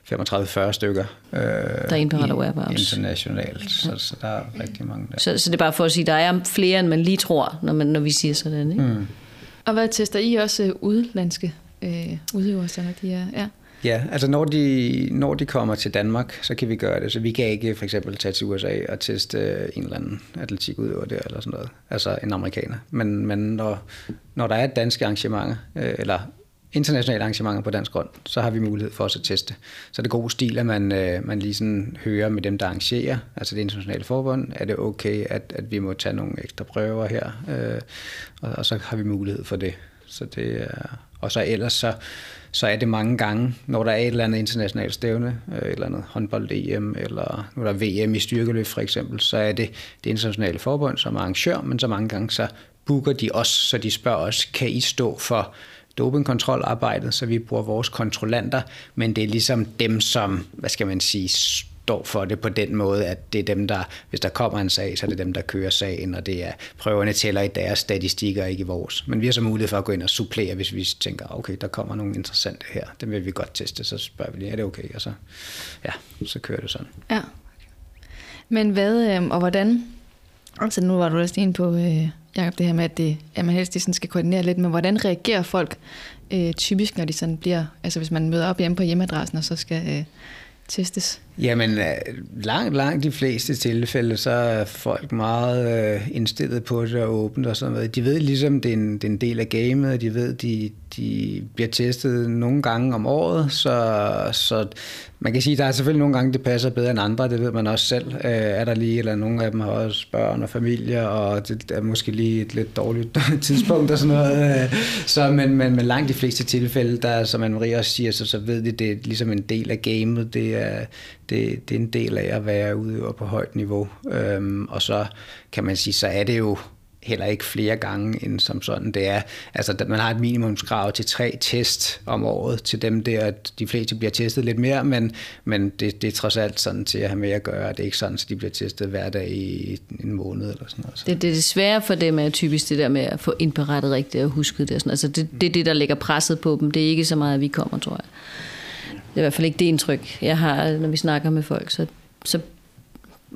femogtredive til fyrre stykker øh, der indberetter whereabouts internationalt, så, så der er rigtig mange der. Så, så det er bare for at sige, der er flere, end man lige tror, når, man, når vi siger sådan, ikke? Mm. Og hvad tester I også udlandske øh, udøvere, så når de er? Ja, ja altså når de, når de kommer til Danmark, så kan vi gøre det. Så vi kan ikke for eksempel tage til U S A og teste en eller anden atletikudøver der, eller sådan noget. Altså en amerikaner. Men, men når, når der er danske arrangementer, øh, eller internationale arrangementer på dansk grund, så har vi mulighed for os at teste. Så det er god stil, at man, øh, man lige sådan hører med dem, der arrangerer, altså det internationale forbund, er det okay, at, at vi må tage nogle ekstra prøver her, øh, og, og så har vi mulighed for det. Så det er, og så ellers, så, så er det mange gange, når der er et eller andet internationalt stævne, øh, et eller andet håndbold-E M, eller når der er V M i styrkeløb for eksempel, så er det det internationale forbund som arrangør, men så mange gange, så booker de os, så de spørger os, kan I stå for dopingkontrolarbejdet, så vi bruger vores kontrollanter, men det er ligesom dem, som, hvad skal man sige, står for det på den måde, at det er dem, der, hvis der kommer en sag, så er det dem, der kører sagen, og det er prøverne tæller i deres statistikker, ikke i vores. Men vi har så mulighed for at gå ind og supplere, hvis vi tænker, okay, der kommer nogle interessante her, dem vil vi godt teste, så spørger vi lige, er det okay? Og så, ja, så kører det sådan. Ja. Men hvad og hvordan? Altså nu var du også inde på, Jakob, det her med, at, det, at man helst sådan skal koordinere lidt, men hvordan reagerer folk øh, typisk, når de sådan bliver, altså hvis man møder op hjemme på hjemmeadressen, og så skal øh, testes? Jamen, langt, langt de fleste tilfælde, så er folk meget øh, indstillet på det og åbent og sådan noget. De ved ligesom, det er en, det er en del af gamet, og de ved, de, de bliver testet nogle gange om året, så, så man kan sige, der er selvfølgelig nogle gange, det passer bedre end andre, det ved man også selv. Øh, er der lige, eller nogle af dem har også børn og familie, og det er måske lige et lidt dårligt tidspunkt og sådan noget. Så, men, men, men langt de fleste tilfælde, der, som Anne-Marie også siger, så, så ved de, det er ligesom en del af gamet, det er Det, det er en del af at være udøver på højt niveau, øhm, og så kan man sige, så er det jo heller ikke flere gange end som sådan det er. Altså man har et minimumskrav til tre test om året til dem der, at de fleste bliver testet lidt mere, men, men det, det er trods alt sådan til at have med at gøre, det er ikke sådan, så de bliver testet hver dag i en måned eller sådan noget. Det, det er det svære for dem er typisk det der med at få indberettet rigtigt og husket det. Altså det, det er det, der lægger presset på dem, det er ikke så meget, at vi kommer, tror jeg. Det er i hvert fald ikke det indtryk, jeg har, når vi snakker med folk, så, så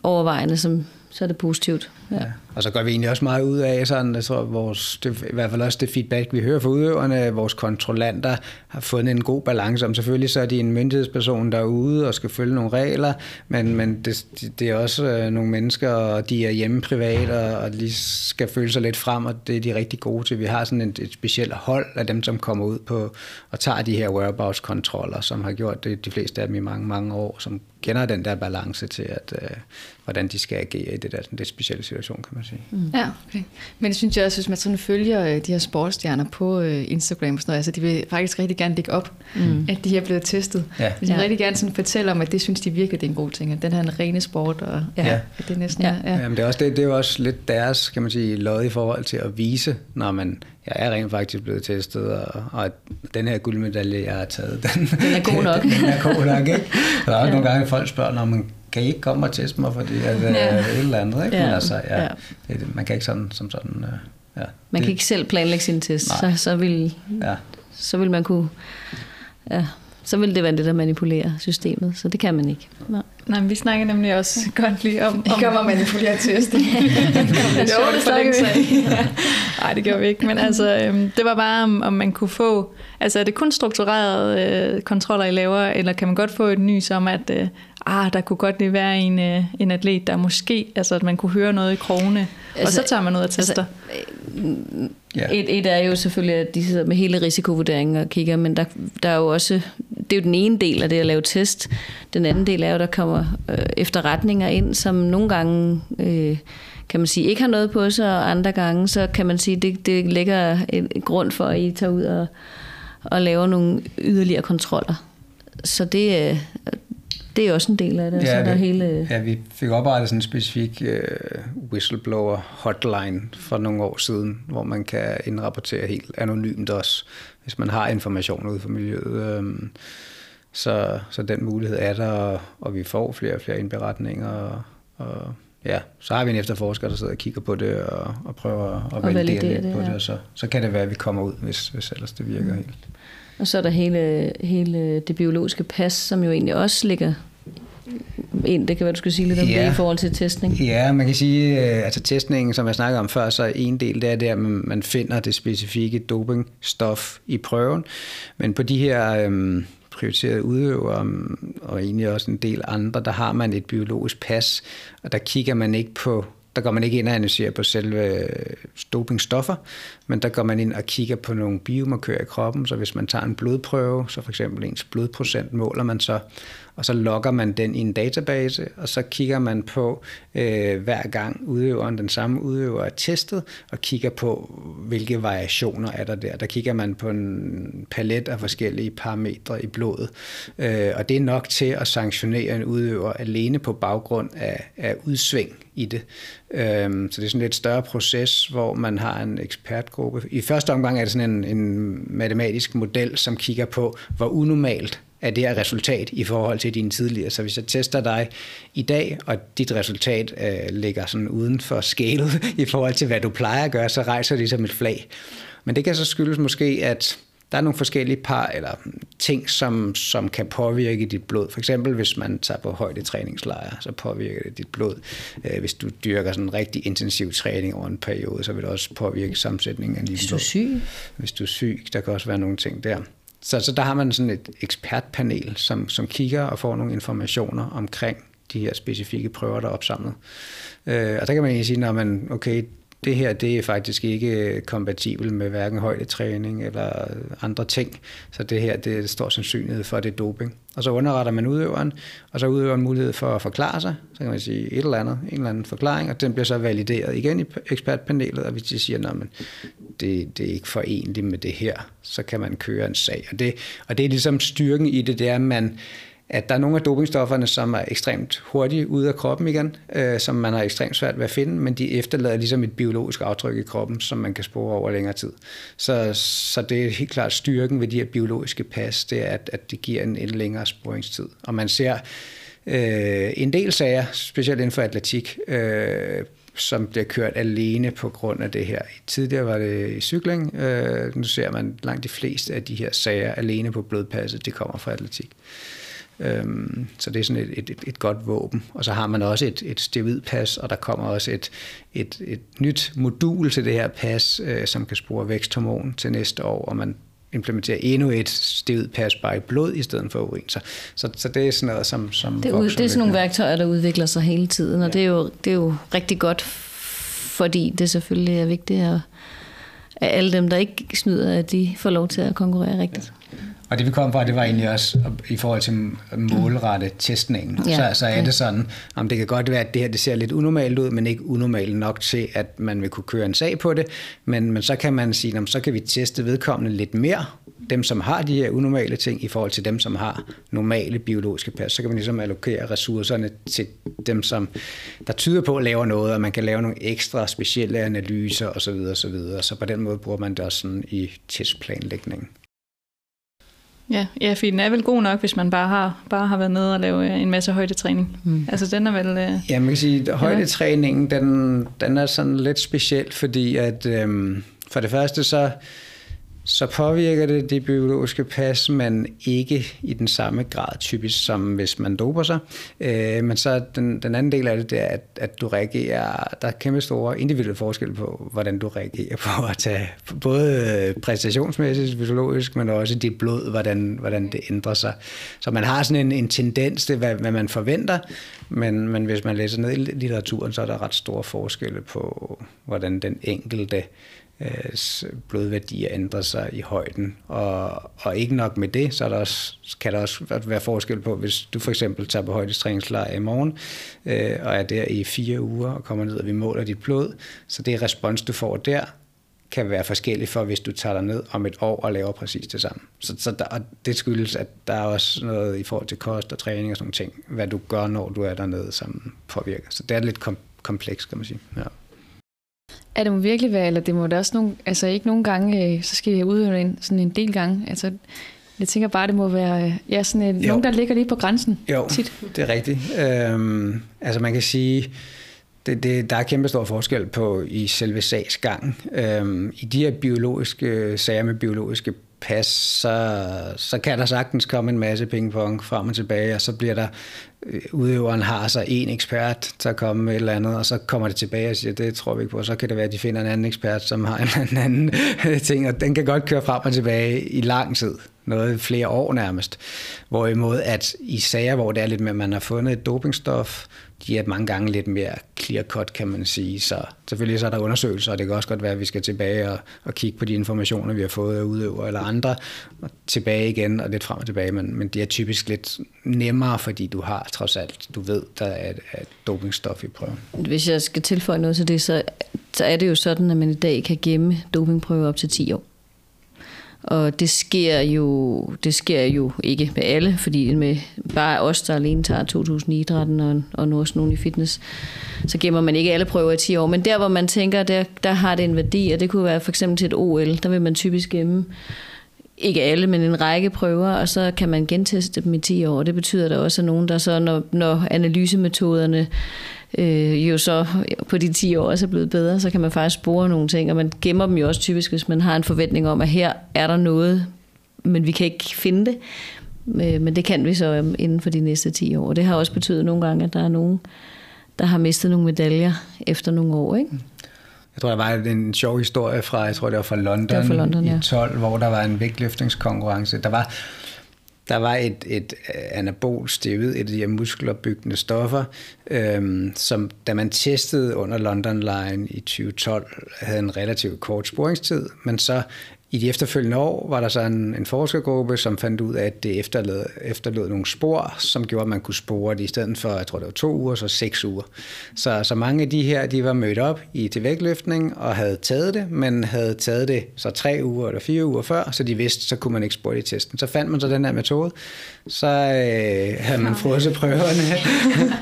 overvejende, som, så er det positivt. Ja. Ja. Og så går vi egentlig også meget ud af, sådan, jeg tror, vores, det, i hvert fald også det feedback, vi hører fra udøverne, vores kontrollanter har fundet en god balance. Om selvfølgelig så er de en myndighedsperson derude og skal følge nogle regler, men, men det, det er også nogle mennesker, og de er hjemme privat og, og lige skal føle sig lidt frem, og det er de rigtig gode til. Vi har sådan et, et specielt hold af dem, som kommer ud på og tager de her whereabouts-kontroller, som har gjort det de fleste af dem i mange, mange år, som kender den der balance til, at, øh, hvordan de skal agere i det der, den der specielle situation, kan man sige. Mm. Ja, okay. Men det synes jeg også, hvis man sådan følger de her sportsstjerner på Instagram og sådan noget, altså de vil faktisk rigtig gerne lægge op, mm. at de her er blevet testet. Ja. De vil ja. rigtig gerne sådan fortælle om, at det synes de virkelig, det er en god ting, at den her en rene sport, og ja, ja. At det næsten ja. er. Ja. Jamen, det er også, det, det er også lidt deres, kan man sige, lod i forhold til at vise, når man... Jeg er rent faktisk blevet testet, og, og den her guldmedalje, jeg har taget, den, den er god nok. Den, den er god nok, ikke? Der er også ja. nogle gange, folk spørger, når man kan I ikke komme og teste mig, fordi at, ja. et eller andet, ikke? Ja. Men altså, ja, ja. Det, man kan ikke sådan, som sådan, ja. Man kan ikke selv planlægge sine test, så, så, vil, ja. så vil man kunne, ja, så vil det være det, der manipulerer systemet, så det kan man ikke. Nej. Nej, men vi snakker nemlig også godt lige om... om ikke om at manipulere testet. Nej, det gjorde vi ikke. Men altså, øhm, det var bare, om, om man kunne få... Altså, er det kun strukturerede øh, kontroller, I laver, eller kan man godt få et nys om, at øh, ah, der kunne godt lige være en, øh, en atlet, der måske... Altså, at man kunne høre noget i krogene, altså, og så tager man noget og tester. Altså, øh, et, et er jo selvfølgelig, at de sidder med hele risikovurderingen og kigger, men der, der er jo også... Det er jo den ene del af det at lave test. Den anden del er jo, der kommer øh, efterretninger ind, som nogle gange øh, kan man sige ikke har noget på sig, og andre gange så kan man sige, det, det lægger et grund for, at I tager ud og, og laver nogle yderligere kontroller. Så det, øh, det er også en del af det. Ja, så er der vi, hele... ja vi fik oprettet sådan en specifik øh, whistleblower hotline for nogle år siden, hvor man kan indrapportere helt anonymt også, hvis man har information ude fra miljøet. Øh, Så, så den mulighed er der, og, og vi får flere og flere indberetninger, og, og ja, så har vi en efterforsker, der sidder og kigger på det, og, og prøver at validere lidt det, på ja. det, og så, så kan det være, at vi kommer ud, hvis, hvis ellers det virker mm. helt. Og så er der hele, hele det biologiske pas, som jo egentlig også ligger ind. Det kan være, du skal sige lidt om ja. det i forhold til testning. Ja, man kan sige, altså testningen, som jeg snakkede om før, så en del, det er der, man finder det specifikke dopingstof i prøven, men på de her... Øhm, prioriterede udøvere, og egentlig også en del andre, der har man et biologisk pas, og der kigger man ikke på, der går man ikke ind og analyserer på selve dopingstoffer, men der går man ind og kigger på nogle biomarkører i kroppen, så hvis man tager en blodprøve, så for eksempel ens blodprocent måler man så, og så logger man den i en database, og så kigger man på øh, hver gang udøveren, den samme udøver er testet, og kigger på, hvilke variationer er der der. Der kigger man på en palet af forskellige parametre i blodet, øh, og det er nok til at sanktionere en udøver alene på baggrund af, af udsving i det. Øh, så det er sådan lidt større proces, hvor man har en ekspertgruppe. I første omgang er det sådan en, en matematisk model, som kigger på, hvor unormalt er det her resultat i forhold til dine tidligere. Så hvis jeg tester dig i dag, og dit resultat øh, ligger sådan uden for skælet i forhold til, hvad du plejer at gøre, så rejser det som et flag. Men det kan så skyldes måske, at der er nogle forskellige par eller ting, som, som kan påvirke dit blod. For eksempel, hvis man tager på højde træningslejre, så påvirker det dit blod. Hvis du dyrker sådan en rigtig intensiv træning over en periode, så vil det også påvirke sammensætningen af dit blod. Hvis du er syg. Hvis du er syg, der kan også være nogle ting der. Så, så der har man sådan et ekspertpanel, som, som kigger og får nogle informationer omkring de her specifikke prøver, der er opsamlet. Øh, og der kan man egentlig sige, når man, okay, det her det er faktisk ikke kompatibel med hverken højdetræning eller andre ting, så det her det er stor sandsynlighed for, at det er doping. Og så underretter man udøveren, og så udøveren mulighed for at forklare sig, så kan man sige et eller andet, en eller anden forklaring, og den bliver så valideret igen i ekspertpanelet, og hvis de siger, at det, det er ikke forenligt med det her, så kan man køre en sag. Og det, og det er ligesom styrken i det, det er, at man... at der er nogle af dopingstofferne, som er ekstremt hurtige ude af kroppen igen, øh, som man har ekstremt svært ved at finde, men de efterlader ligesom et biologisk aftryk i kroppen, som man kan spore over længere tid. Så, så det er helt klart styrken ved de her biologiske pas, det er, at, at det giver en, en længere sporingstid. Og man ser øh, en del sager, specielt inden for atletik, øh, som bliver kørt alene på grund af det her. Tidligere var det i cykling, øh, nu ser man langt de fleste af de her sager alene på blodpasset, det kommer fra atletik. Så det er sådan et, et, et godt våben. Og så har man også et, et steroidpas, og der kommer også et, et, et nyt modul til det her pas, som kan spore væksthormon til næste år, og man implementerer endnu et steroidpas bare i blod i stedet for urin. Så, så, så det er sådan noget, som, som det, det er sådan nogle værktøjer, der udvikler sig hele tiden, og ja. det, er jo, det er jo rigtig godt, fordi det selvfølgelig er vigtigt, at alle dem, der ikke snyder, at de får lov til at konkurrere rigtigt. Ja. Og det vi kom fra, det var egentlig også i forhold til målrette testningen. Ja, så, så er det sådan, om det kan godt være, at det her det ser lidt unormalt ud, men ikke unormalt nok til, at man vil kunne køre en sag på det. Men, men så kan man sige, så kan vi teste vedkommende lidt mere, dem som har de her unormale ting, i forhold til dem, som har normale biologiske pas. Så kan man ligesom allokere ressourcerne til dem, som der tyder på at lave noget, og man kan lave nogle ekstra specielle analyser osv. osv. Så på den måde bruger man det også sådan i testplanlægningen. Ja, ja, for den er vel god nok, hvis man bare har, bare har været nede og lave en masse højdetræning. Mm. Altså den er vel... Øh... Ja, man kan sige, at højdetræningen, den, den er sådan lidt speciel, fordi at øhm, for det første så, så påvirker det det biologiske pas, men ikke i den samme grad typisk, som hvis man doper sig. Øh, men så den, den anden del af det, det er, at, at du reagerer, der er kæmpe store individuelle forskelle på, hvordan du reagerer på at tage, både præstationsmæssigt, fysiologisk, men også dit blod, hvordan, hvordan det ændrer sig. Så man har sådan en, en tendens til, hvad, hvad man forventer, men, men hvis man læser ned i litteraturen, så er der ret store forskelle på, hvordan den enkelte blodværdier ændrer sig i højden, og, og ikke nok med det, så er der også, kan der også være forskel på, hvis du for eksempel tager på højdestræningslejr i morgen, øh, og er der i fire uger, og kommer ned, og vi måler dit blod, så det respons, du får der, kan være forskelligt for, hvis du tager dig ned om et år og laver præcis det samme. Så, så der, og det skyldes, at der er også noget i forhold til kost og træning og sådan ting, hvad du gør, når du er dernede, som påvirker. Så det er lidt kom- kompleks, kan man sige. Ja. Er det må virkelig være, eller det må der også nogle, altså ikke nogle gange, så skal jeg udøve en, sådan en del gange. Altså, jeg tænker bare, det må være ja, sådan en, nogen, der ligger lige på grænsen. Jo, tit. Det er rigtigt. Øhm, altså man kan sige, det, det, der er kæmpe stor forskel på i selve sagsgangen. Øhm, I de her biologiske sager med biologiske pas, så, så kan der sagtens komme en masse pingpong frem og tilbage, og så bliver der, udøveren har så en ekspert til at komme med et eller andet, og så kommer det tilbage og siger, det tror vi ikke på, så kan det være, at de finder en anden ekspert, som har en anden ting, og den kan godt køre frem og tilbage i lang tid, noget flere år nærmest. Hvorimod at i sager, hvor det er lidt mere, man har fundet et dopingstof, de er mange gange lidt mere clear-cut, kan man sige. Så selvfølgelig så er der undersøgelser, og det kan også godt være, at vi skal tilbage og, og kigge på de informationer, vi har fået af udøvere eller andre, og tilbage igen og lidt frem og tilbage, men, men det er typisk lidt nemmere, fordi du har trods alt, du ved, der er et, et dopingstof i prøven. Hvis jeg skal tilføje noget til det, så, så er det jo sådan, at man i dag kan gemme dopingprøver op til ti år. Og det sker jo, det sker jo ikke med alle, fordi med bare os, der alene tager to tusind i idrætten og, og nu også nogen i fitness, så gemmer man ikke alle prøver i ti år. Men der, hvor man tænker, der, der har det en værdi, og det kunne være for eksempel til et O L, der vil man typisk gemme, ikke alle, men en række prøver, og så kan man genteste dem i ti år. Det betyder der også, at nogen, der så, når, når analysemetoderne øh, jo så på de ti år også er blevet bedre, så kan man faktisk spore nogle ting, og man gemmer dem jo også typisk, hvis man har en forventning om, at her er der noget, men vi kan ikke finde det. Øh, men det kan vi så inden for de næste ti år. Og det har også betydet nogle gange, at der er nogen, der har mistet nogle medaljer efter nogle år, ikke? Jeg tror, der var en sjov historie fra, jeg tror, det var fra London, det var fra London i tolv, ja. Hvor der var en vægtløftningskonkurrence. Der var, der var et, et anabol steroid, et af de her muskelopbyggende stoffer, øhm, som da man testede under London-lejen i tyve tolv, havde en relativt kort sporingstid, men så i de efterfølgende år var der så en, en forskergruppe, som fandt ud af, at det efterlod, efterlod nogle spor, som gjorde, at man kunne spore det i stedet for, jeg tror det var to uger, så seks uger. Så, så mange af de her, de var mødt op i til vægtløftning og havde taget det, men havde taget det så tre uger eller fire uger før, så de vidste, så kunne man ikke spore det i testen. Så fandt man så den her metode, så øh, havde man frosset prøverne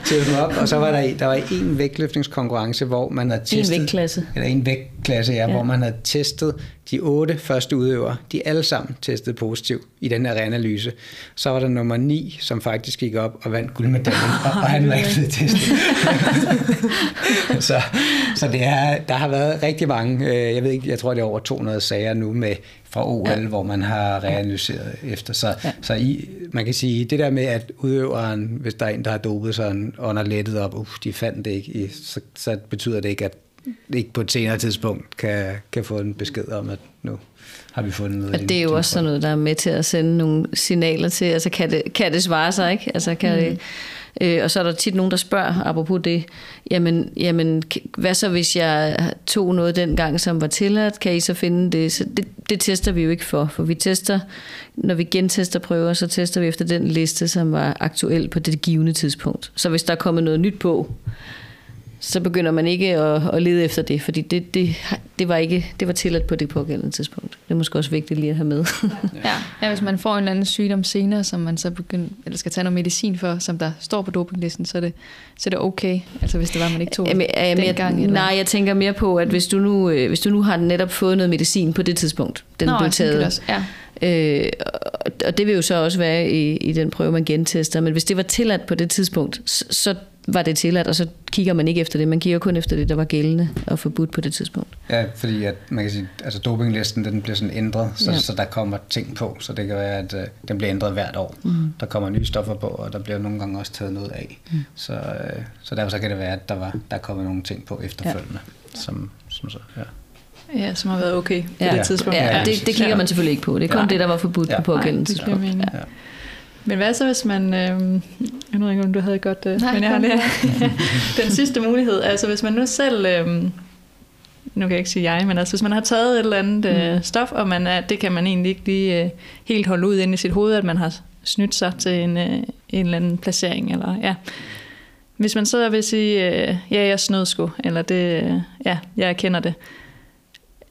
til dem op, og så var der, der var en vægtløftningskonkurrence, hvor man havde testet... En vægtklasse. Eller en vægtklasse, ja, ja. Hvor man havde testet de otte første udøvere, de alle sammen testede positivt i den her reanalyse. Så var der nummer ni, som faktisk gik op og vandt guldmedaljen, og, og han var ikke blevet testet. så så det er, der har været rigtig mange, jeg ved ikke, jeg tror det er over to hundrede sager nu med fra O L, ja. Hvor man har reanalyseret efter. Så, ja. så I, man kan sige, det der med, at udøveren, hvis der er en, der har dopet sig under lettet op, uh, de fandt det ikke, så, så betyder det ikke, at ikke på et senere tidspunkt kan, kan få en besked om, at nu har vi fundet noget. Og det er jo også sådan noget, der er med til at sende nogle signaler til, altså kan det, kan det svare sig, ikke? Altså kan mm. det, Øh, og så er der tit nogen, der spørger, apropos det, jamen, jamen hvad så hvis jeg tog noget dengang, som var tilladt, kan I så finde det? Så det, det tester vi jo ikke for, for vi tester, når vi gentester prøver, så tester vi efter den liste, som var aktuel på det givne tidspunkt. Så hvis der er kommet noget nyt på, så begynder man ikke at, at lede efter det, fordi det, det, det, var ikke, det var tilladt på det pågældende tidspunkt. Det er måske også vigtigt lige at have med. Ja. Ja, hvis man får en eller anden sygdom senere, som man så begynder, eller skal tage noget medicin for, som der står på dopinglisten, så er det, så er det okay, altså hvis det var, man ikke tog jamen, jamen, dengang. Jeg, nej, jeg tænker mere på, at hvis du, nu, hvis du nu har netop fået noget medicin på det tidspunkt, den Nå, blev taget, ja. Øh, og det vil jo så også være i, i den prøve, man gentester, men hvis det var tilladt på det tidspunkt, så, så var det tilladt, og så kigger man ikke efter det. Man kigger kun efter det, der var gældende og forbudt på det tidspunkt. Ja, fordi at man kan sige, altså dopinglisten, den bliver sådan ændret, så, ja. så der kommer ting på, så det kan være, at øh, den bliver ændret hvert år. Mm. Der kommer nye stoffer på, og der bliver nogle gange også taget noget af. Mm. Så, øh, så derfor så kan det være, at der var der kommer nogle ting på efterfølgende, ja. som, som så, ja. Ja, som har været okay på ja. det tidspunkt. Ja, ja. Det, det kigger man selvfølgelig ikke på. Det er kun ja. det, der var forbudt ja. på pågældende tidspunkt. Ja. Men hvad så, hvis man... Øh, jeg ved ikke, om du havde godt... Øh, Nej, men jeg har ja. Den sidste mulighed. Altså, hvis man nu selv... Øh, nu kan jeg ikke sige jeg, men altså, hvis man har taget et eller andet øh, stof, og man er, det kan man egentlig ikke lige øh, helt holde ud inde i sit hoved, at man har snydt sig til en, øh, en eller anden placering, eller... Ja. Hvis man så vil sige, øh, ja, jeg snød sgu, eller det... Øh, ja, jeg erkender det.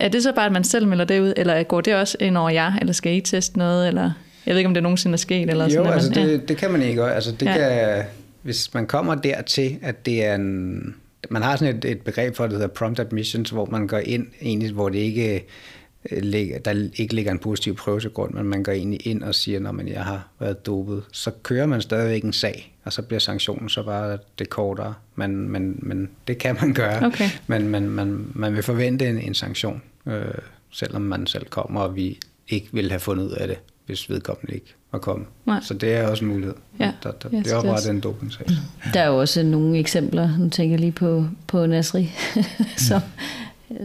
Er det så bare, at man selv melder det ud, eller går det også ind over jer, eller skal I teste noget, eller... Jeg ved ikke, om det nogensinde er sket eller sådan noget. Jo, man, altså det, ja. det kan man ikke. Altså det ja. kan, hvis man kommer dertil, at det er en... Man har sådan et, et begreb for, det hedder prompt admissions, hvor man går ind, egentlig, hvor det ikke, der ikke ligger en positiv prøve til grund, men man går egentlig ind og siger, når man jeg har været dopet, så kører man stadigvæk en sag, og så bliver sanktionen så bare det kortere. Men, men, men det kan man gøre. Okay. Men man, man, man vil forvente en, en sanktion, øh, selvom man selv kommer, og vi ikke vil have fundet ud af det, hvis vedkommende ikke var kommet. Nej. Så det er også en mulighed. Ja. Der, der yes, bliver oprettet yes. en dopingsag. Der er jo også nogle eksempler, nu tænker jeg lige på, på Nasri, som mm.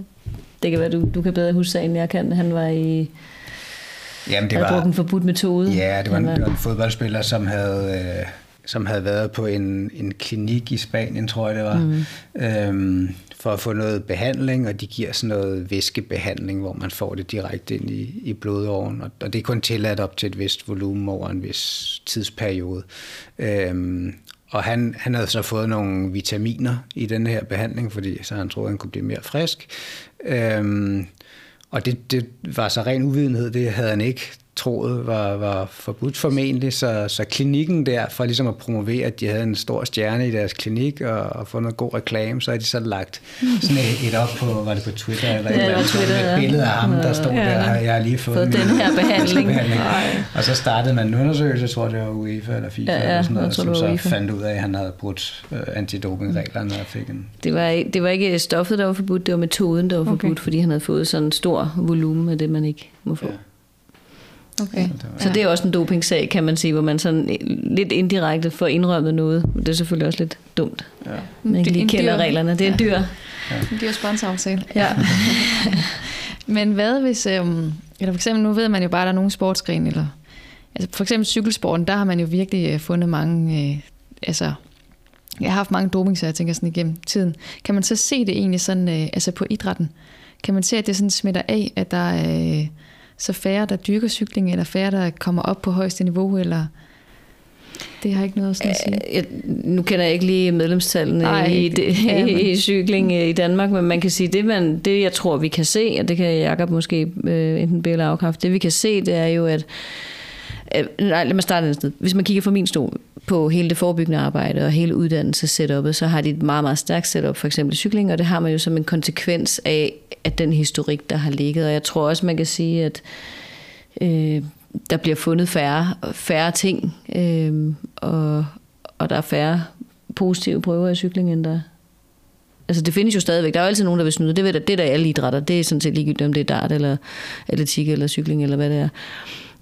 det kan være, du, du kan bedre huske sagen, jeg kan. Han var i... Jamen, det var... brugt en forbudt metode. Ja, det var, en, var... det var en fodboldspiller, som havde, øh, som havde været på en, en klinik i Spanien, tror jeg det var, mm. øhm, for at få noget behandling, og de giver sådan noget væskebehandling, hvor man får det direkte ind i, i blodåren, og, og det er kun tilladt op til et vist volumen over en vis tidsperiode. Øhm, og han, han havde så fået nogle vitaminer i den her behandling, fordi så han troede, han kunne blive mere frisk. Øhm, og det, det var så ren uvidenhed, det havde han ikke troet var, var forbudt formentlig, så, så klinikken der, for ligesom at promovere, at de havde en stor stjerne i deres klinik, og, og få noget god reklame, så er de så lagt sådan et, et op på, var det på Twitter, eller ja, et eller andet, Twitter, sådan et ja. billede af ham, der stod ja, der, jeg har lige fået, fået den her behandling. behandling. Og så startede man en undersøgelse, jeg tror det var UEFA eller FIFA, ja, ja, eller sådan noget, som så UEFA. fandt ud af, at han havde brudt øh, antidopingreglerne, og fik en... Det var, det var ikke stoffet, der var forbudt, det var metoden, der var okay. forbudt, fordi han havde fået sådan en stor volumen af det, man ikke må få. Ja. Okay. Så det er også en dopingsag, kan man sige, hvor man sådan lidt indirekte får indrømmet noget. Det er selvfølgelig også lidt dumt. Ja. Man ikke lige kender reglerne. Det er en dyr. Ja. Ja. En dyr sponsoraftale. Ja. Men hvad hvis... Øhm, eller for eksempel, nu ved man jo bare, at der er nogle sportsgrene, eller altså for eksempel cykelsporten, der har man jo virkelig fundet mange... Øh, altså, jeg har haft mange dopingsager, jeg tænker sådan igennem tiden. Kan man så se det egentlig sådan øh, altså på idrætten? Kan man se, at det sådan smitter af, at der er... Øh, så færre, der dyrker cykling, eller færre, der kommer op på højeste niveau, eller... Det har ikke noget at sige. Jeg, nu kender jeg ikke lige medlemstallene Ej, i, de, ja, i cykling i Danmark, men man kan sige, det, man, det jeg tror, vi kan se, og det kan Jakob måske øh, enten bede eller afkræfte, det vi kan se, det er jo, at... Øh, nej, lad mig starte et sted. Hvis man kigger fra min stol på hele det forebyggende arbejde og hele uddannelsessetupet, så har de et meget, meget stærkt setup, for eksempel cykling, og det har man jo som en konsekvens af, at den historik, der har ligget. Og jeg tror også, man kan sige, at øh, der bliver fundet færre, færre ting, øh, og, og der er færre positive prøver i cykling, end der... Altså, det findes jo stadigvæk. Der er jo altid nogen, der vil snyde. Det ved der, det der er alle idrætter. Det er sådan set ligegyldigt, om det er dart, eller atletik, eller cykling, eller hvad det er.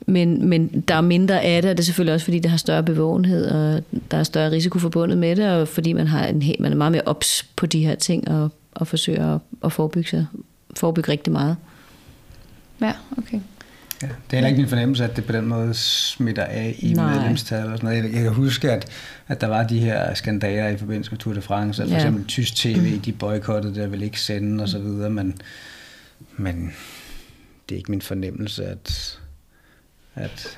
Men, men der er mindre af det, og det er selvfølgelig også, fordi det har større bevågenhed, og der er større risiko forbundet med det, og fordi man, har en, man er meget mere ops på de her ting, og, og forsøger at, at forebygge sig. forebygge rigtig meget. Ja, okay. Ja, det er heller ikke min fornemmelse, at det på den måde smitter af i medlemstallet og sådan noget. Jeg, jeg kan huske, at, at der var de her skandaler i forbindelse med Tour de France, eller for eksempel tysk T V, de boykottede der vil ikke sende og så videre, men, men det er ikke min fornemmelse, at, at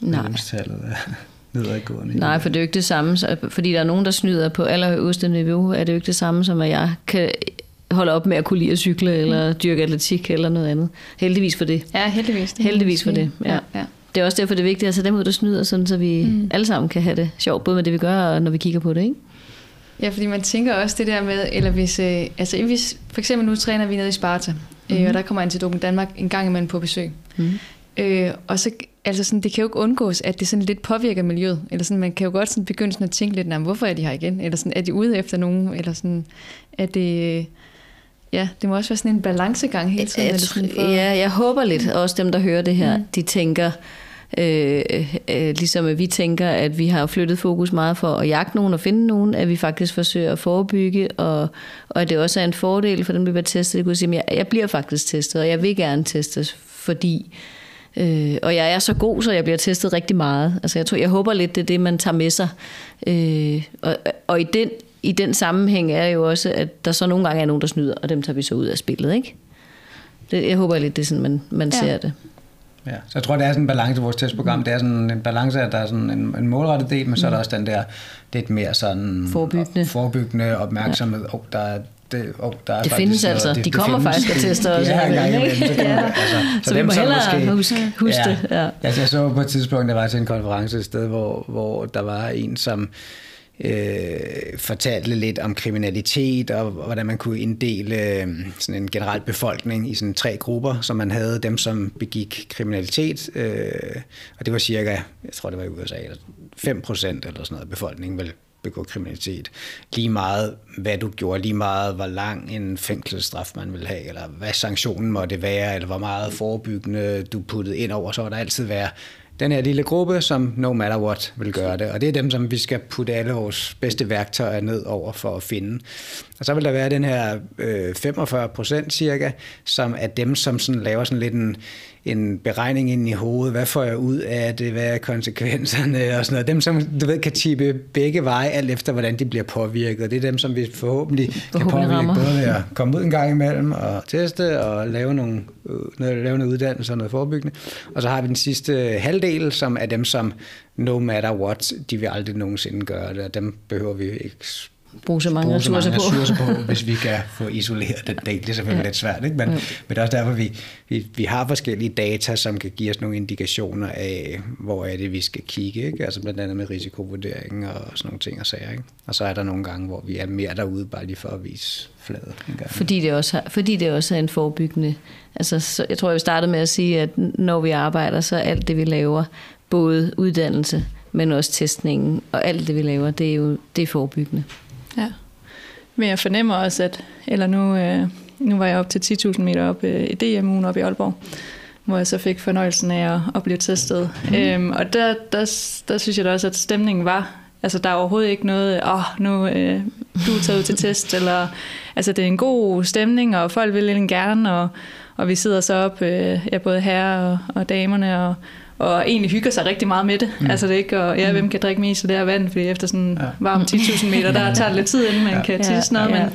medlemstallet er nedadgående. Nej, for det er jo ikke det samme, fordi der er nogen, der snyder på allerhøjeste niveau, er det jo ikke det samme som, at jeg kan holde op med at kunne lide at cykle, eller dyrke atletik, eller noget andet. Heldigvis for det. Ja, heldigvis. Det heldigvis for det, ja. Ja, ja. Det er også derfor, det er vigtigt at tage dem ud, der snyder, sådan, så vi mm. alle sammen kan have det sjovt, både med det, vi gør, og når vi kigger på det, ikke? Ja, fordi man tænker også det der med, eller hvis, øh, altså hvis, for eksempel nu træner vi nede i Sparta, mm-hmm. øh, og der kommer Anti Doping Danmark en gang imellem på besøg. Mm-hmm. Øh, og så, altså sådan, det kan jo ikke undgås, at det sådan lidt påvirker miljøet, eller sådan, man kan jo godt sådan begynde sådan at tænke lidt, nah, hvorfor er de her igen? Eller sådan, er de ude efter nogen? Eller sådan, er det... Ja, det må også være sådan en balancegang hele tiden. Jeg, sådan for... Ja, jeg håber lidt, mm. også dem, der hører det her, mm. de tænker, øh, øh, ligesom at vi tænker, at vi har flyttet fokus meget for at jagte nogen og finde nogen, at vi faktisk forsøger at forebygge, og, og at det også er en fordel for dem, der bliver testet. Det kunne sige, at jeg, jeg bliver faktisk testet, og jeg vil gerne testes, fordi... Øh, og jeg er så god, så jeg bliver testet rigtig meget. Altså, jeg, tror, jeg håber lidt, det er det, man tager med sig. Øh, og, og i den... I den sammenhæng er jo også, at der så nogle gange er nogen, der snyder, og dem tager vi så ud af spillet, ikke? Det, jeg håber lidt, det er sådan, man, man ja. ser det. Ja, så jeg tror, det er sådan en balance i vores testprogram. Mm. Det er sådan en balance, at der er sådan en, en målrettet del, men mm. så er der også den der lidt mere sådan... Forebyggende. Forebyggende opmærksomhed. Ja. Oh, der er, det oh, der er det findes altså. Noget, det, de det kommer findes. Faktisk og tester også. Ja, gang imellem, så, dem, ja. altså, så, så vi må hellere huske, huske ja. det. Ja. Altså, jeg så på et tidspunkt, der var til en konference et sted, hvor, hvor der var en, som... Øh, fortalte lidt om kriminalitet og hvordan man kunne inddele sådan en generel befolkning i sådan tre grupper, som man havde dem, som begik kriminalitet, øh, og det var cirka, jeg tror det var i U S A, eller fem procent eller sådan noget af befolkningen ville begå kriminalitet. Lige meget hvad du gjorde, lige meget hvor lang en fængselsstraf man ville have, eller hvad sanktionen måtte være, eller hvor meget forebyggende du puttede ind over, så var der altid være den her lille gruppe, som no matter what vil gøre det. Og det er dem, som vi skal putte alle vores bedste værktøjer ned over for at finde. Og så vil der være den her øh, femogfyrre procent cirka, som er dem, som sådan laver sådan lidt en, en beregning ind i hovedet. Hvad får jeg ud af det? Hvad er konsekvenserne? Og sådan noget. Dem, som du ved, kan tippe begge veje, alt efter hvordan de bliver påvirket. Det er dem, som vi forhåbentlig, forhåbentlig kan påvirke rammer. Både ved at komme ud en gang imellem og teste og lave nogle, øh, lave nogle uddannelser og noget forebyggende. Og så har vi den sidste halvdel, som er dem, som no matter what, de vil aldrig nogensinde gøre det. Og dem behøver vi ikke bruge så mange ressourcer på. på, hvis vi kan få isoleret den del. Det er selvfølgelig ja. lidt svært, ikke? Men, ja. men det er også derfor, vi, vi, vi har forskellige data, som kan give os nogle indikationer af, hvor er det, vi skal kigge, ikke? Altså blandt andet med risikovurdering og sådan nogle ting og sager, ikke? Og så er der nogle gange, hvor vi er mere derude, bare lige for at vise fladet. Fordi det også har, fordi det også er en forebyggende... Altså, så, jeg tror, jeg startede med at sige, at når vi arbejder, så alt det, vi laver, både uddannelse, men også testningen, og alt det, vi laver, det er jo det er forebyggende. Ja, men jeg fornemmer også, at eller nu, øh, nu var jeg op til ti tusind meter op øh, i D M-ugen op i Aalborg, hvor jeg så fik fornøjelsen af at, at blive testet. Mm. Øhm, og der, der, der synes jeg da også, at stemningen var, altså der er overhovedet ikke noget, åh, oh, nu øh, du er taget ud til test, eller altså det er en god stemning, og folk vil egentlig gerne, og, og vi sidder så op, øh, ja, både herrer og, og damerne, og og egentlig hygger sig rigtig meget med det. Mm. Altså det ikke, og ja, hvem kan drikke mest af det her vand, fordi efter sådan ja. varm ti tusind meter, der tager det lidt tid, inden man ja. kan tisse noget, ja. Ja. Men,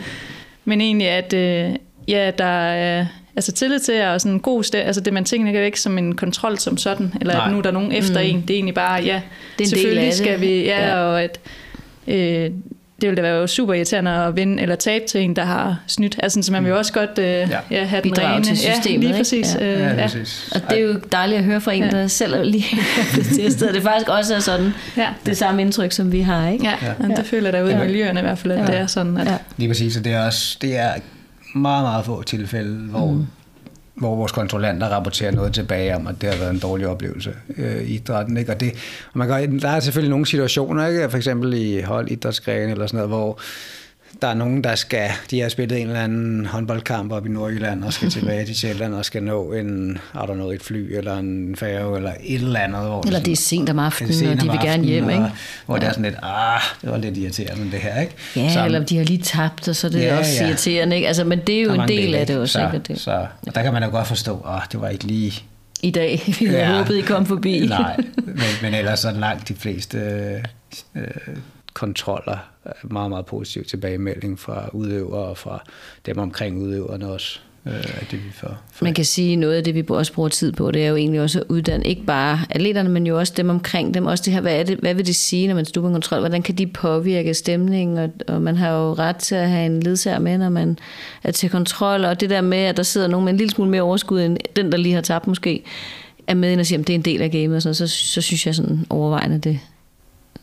men egentlig, at øh, ja, der er altså tillid til, og sådan en god sted, altså det, man tænker ikke som en kontrol som sådan, eller nej. At nu er der nogen efter mm. en, det er egentlig bare, ja, selvfølgelig skal vi, ja, ja. og at øh, det ville da være super irriterende at vinde eller tabe til en, der har snydt. Altså, så man vil jo også godt øh, ja. Ja, have den bidrage rene. Til systemet, ja, lige præcis. Ja. Øh, ja, ja. Og det er jo dejligt at høre fra en, ja. der selv lige testede. Det faktisk også er sådan ja. det samme indtryk, som vi har, ikke? Ja, ja. ja. Det føler der ud ja. i miljøerne i hvert fald, at ja. det er sådan. At... Ja. Lige præcis, og det er, også, det er meget, meget få tilfælde, hvor... Mm. hvor vores kontrollanter rapporterer noget tilbage om, at det har været en dårlig oplevelse øh, i idrætten, ikke? Og, det, og man kan, der er selvfølgelig nogle situationer, ikke? For eksempel i holdidrætsgrene eller sådan noget, hvor der er nogen, der skal, de har spillet en eller anden håndboldkamp op i Nordjylland og skal tilbage til Sjælland og skal nå en, er der noget, et fly eller en færge eller et eller andet. Hvor eller det er sent om aftenen, sent om og de vil aftenen, gerne hjem, ikke? Og, hvor ja. det er sådan lidt, ah, det var lidt irriterende det her, ikke? Ja, så, eller de har lige tabt, og så er det ja, også ja. irriterende, ikke? Altså, men det er jo en del, del af det også, så, ikke? Det. Så, og der kan man jo godt forstå, ah, det var ikke lige... i dag. Vi havde ja, håbet, I kom forbi. Nej, men, men ellers så langt de fleste øh, kontroller meget, meget positiv tilbagemelding fra udøvere og fra dem omkring udøverne også. Det, for, for. Man kan sige, at noget af det, vi også bruger tid på, det er jo egentlig også at uddanne ikke bare atleterne, men jo også dem omkring dem. Også det her, hvad, er det, hvad vil det sige, når man stopper en kontrol? Hvordan kan de påvirke stemningen? Og, og man har jo ret til at have en ledsager med, når man er til kontrol. Og det der med, at der sidder nogen med en lille smule mere overskud, end den, der lige har tabt måske, er med ind og siger, at det er en del af gamet. Og sådan, så, så synes jeg sådan overvejende det.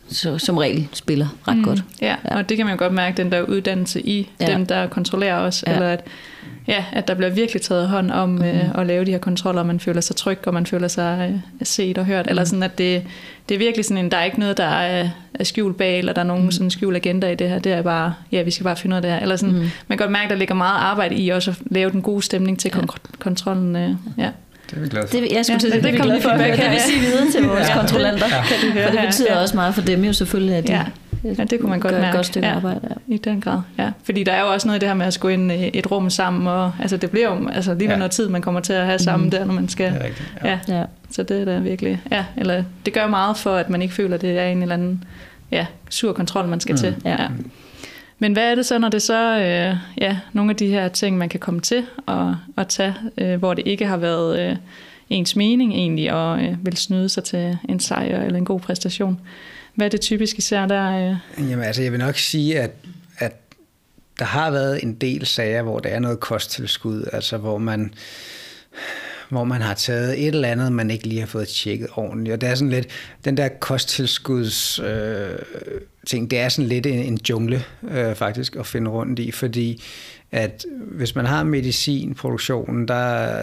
Så, som regel spiller ret mm, godt. Ja, ja, og det kan man jo godt mærke, den der uddannelse i ja. dem, der kontrollerer os, ja. eller at, ja, at der bliver virkelig taget hånd om mm. øh, at lave de her kontroller, man føler sig tryg, og man føler sig øh, set og hørt, mm. eller sådan, at det, det er virkelig sådan en, der er ikke noget, der er, er skjult bag, eller der er nogen mm. sådan skjult agenda i det her, det er bare, ja, vi skal bare finde ud af det her, eller sådan, mm. man kan godt mærke, der ligger meget arbejde i også at lave den gode stemning til kon- ja. kontrollen, øh, ja. Det er vi glade for. Det, jeg skulle ja, det, det, det vi glade for. Det kan vi sige videre til vores ja. kontrollanter. Ja. Kan høre, for det betyder ja. også meget for dem jo selvfølgelig, at de ja. Ja, det kunne man godt gør mærke. Et godt stykke ja. arbejde. Ja. I den grad, ja. Fordi der er jo også noget i det her med at skulle ind i et rum sammen, og altså, det bliver jo altså, lige ja. noget tid, man kommer til at have sammen mm. der, når man skal. Det er rigtigt, ja. Ja. Ja. Så det er da virkelig, ja, eller det gør meget for, at man ikke føler, at det er en eller anden ja, sur kontrol, man skal mm. til. Ja. Mm. Men hvad er det så, når det så øh, ja, nogle af de her ting, man kan komme til og, og tage, øh, hvor det ikke har været øh, ens mening egentlig, og øh, vil snyde sig til en sejr eller en god præstation? Hvad er det typisk især der? Øh? Jamen altså, jeg vil nok sige, at, at der har været en del sager, hvor der er noget kosttilskud, altså hvor man... hvor man har taget et eller andet, man ikke lige har fået tjekket ordentligt. Og det er sådan lidt, den der kosttilskuds øh, ting, det er sådan lidt en, en jungle øh, faktisk at finde rundt i, fordi at hvis man har medicinproduktionen, der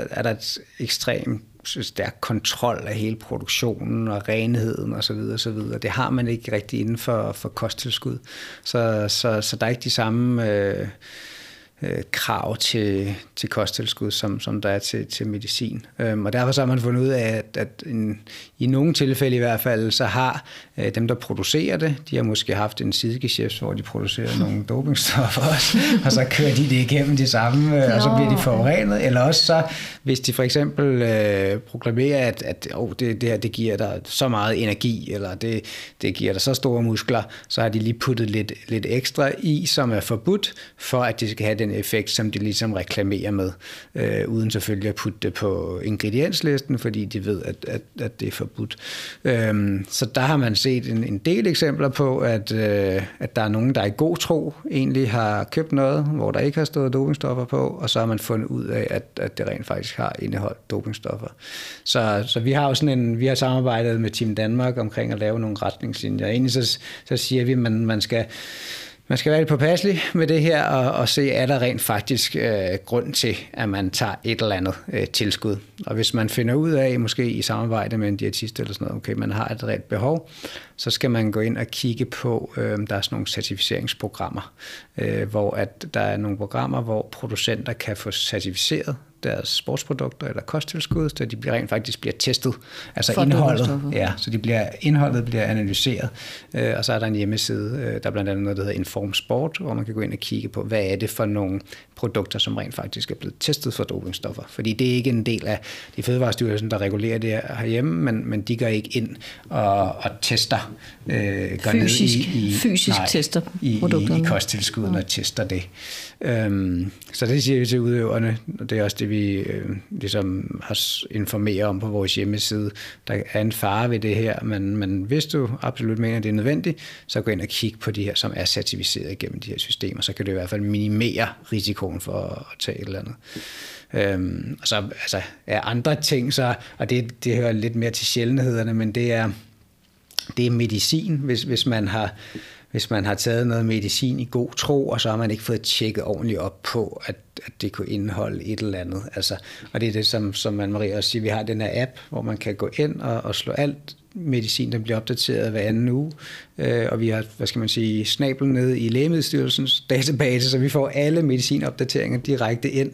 er der et ekstremt stærk kontrol af hele produktionen og renheden og så videre og så videre. Det har man ikke rigtig inden for, for kosttilskud. Så, så, så der er ikke de samme... Øh, krav til, til kosttilskud, som, som der er til, til medicin. Øhm, og derfor så har man fundet ud af, at, at en, i nogle tilfælde i hvert fald, så har øh, dem, der producerer det, de har måske haft en sidegeschæft, hvor de producerer nogle dopingstoffer også, og så kører de det igennem det samme, øh, og så bliver de forurenet. Eller også så, hvis de for eksempel øh, proklamerer, at, at oh, det, det her det giver dig så meget energi, eller det, det giver dig så store muskler, så har de lige puttet lidt, lidt ekstra i, som er forbudt, for at de skal have den effekt, som de ligesom reklamerer med, øh, uden selvfølgelig at putte det på ingredienslisten, fordi de ved, at, at, at det er forbudt. Øhm, så der har man set en, en del eksempler på, at, øh, at der er nogen, der i god tro egentlig har købt noget, hvor der ikke har stået dopingstoffer på, og så har man fundet ud af, at, at det rent faktisk har indeholdt dopingstoffer. Så, så vi har jo sådan en, vi har samarbejdet med Team Danmark omkring at lave nogle retningslinjer. Egentlig så, så siger vi, at man, man skal Man skal være lidt påpasselig med det her, og, og se, er der rent faktisk øh, grund til, at man tager et eller andet øh, tilskud. Og hvis man finder ud af, måske i samarbejde med en diætist eller sådan noget, okay, man har et reelt behov, så skal man gå ind og kigge på, øh, der er sådan nogle certificeringsprogrammer, øh, hvor at der er nogle programmer, hvor producenter kan få certificeret deres sportsprodukter eller kosttilskud, så de bliver rent faktisk bliver testet, altså for indholdet, ja, så de bliver indholdet bliver analyseret, øh, og så er der en hjemmeside, øh, der er blandt andet noget, der hedder Inform Sport, hvor man kan gå ind og kigge på, hvad er det for nogle produkter, som rent faktisk er blevet testet for dopingstoffer, fordi det er ikke en del af de Fødevarestyrelsen, der regulerer det herhjemme, men, men de går ikke ind og, og tester, øh, går fysisk, ned i, i, fysisk nej, tester i, i, i kosttilskuddet ja. og tester det. Øhm, så det siger vi til udøverne, og det er også det, vi øh, ligesom har informeret om på vores hjemmeside. Der er en fare ved det her, men, men hvis du absolut mener, at det er nødvendigt, så gå ind og kig på de her, som er certificeret gennem de her systemer, så kan det i hvert fald minimere risikoen for at tage et eller andet. Øhm, og så altså, er andre ting, så, og det, det hører lidt mere til sjældenhederne, men det er, det er medicin, hvis, hvis man har... Hvis man har taget noget medicin i god tro, og så har man ikke fået tjekket ordentligt op på, at, at det kunne indeholde et eller andet. Altså, og det er det, som, som Anne-Marie også siger, vi har den her app, hvor man kan gå ind og, og slå alt medicin, der bliver opdateret hver anden uge. Øh, og vi har, hvad skal man sige, snablen nede i Lægemiddelstyrelsens database, så vi får alle medicinopdateringer direkte ind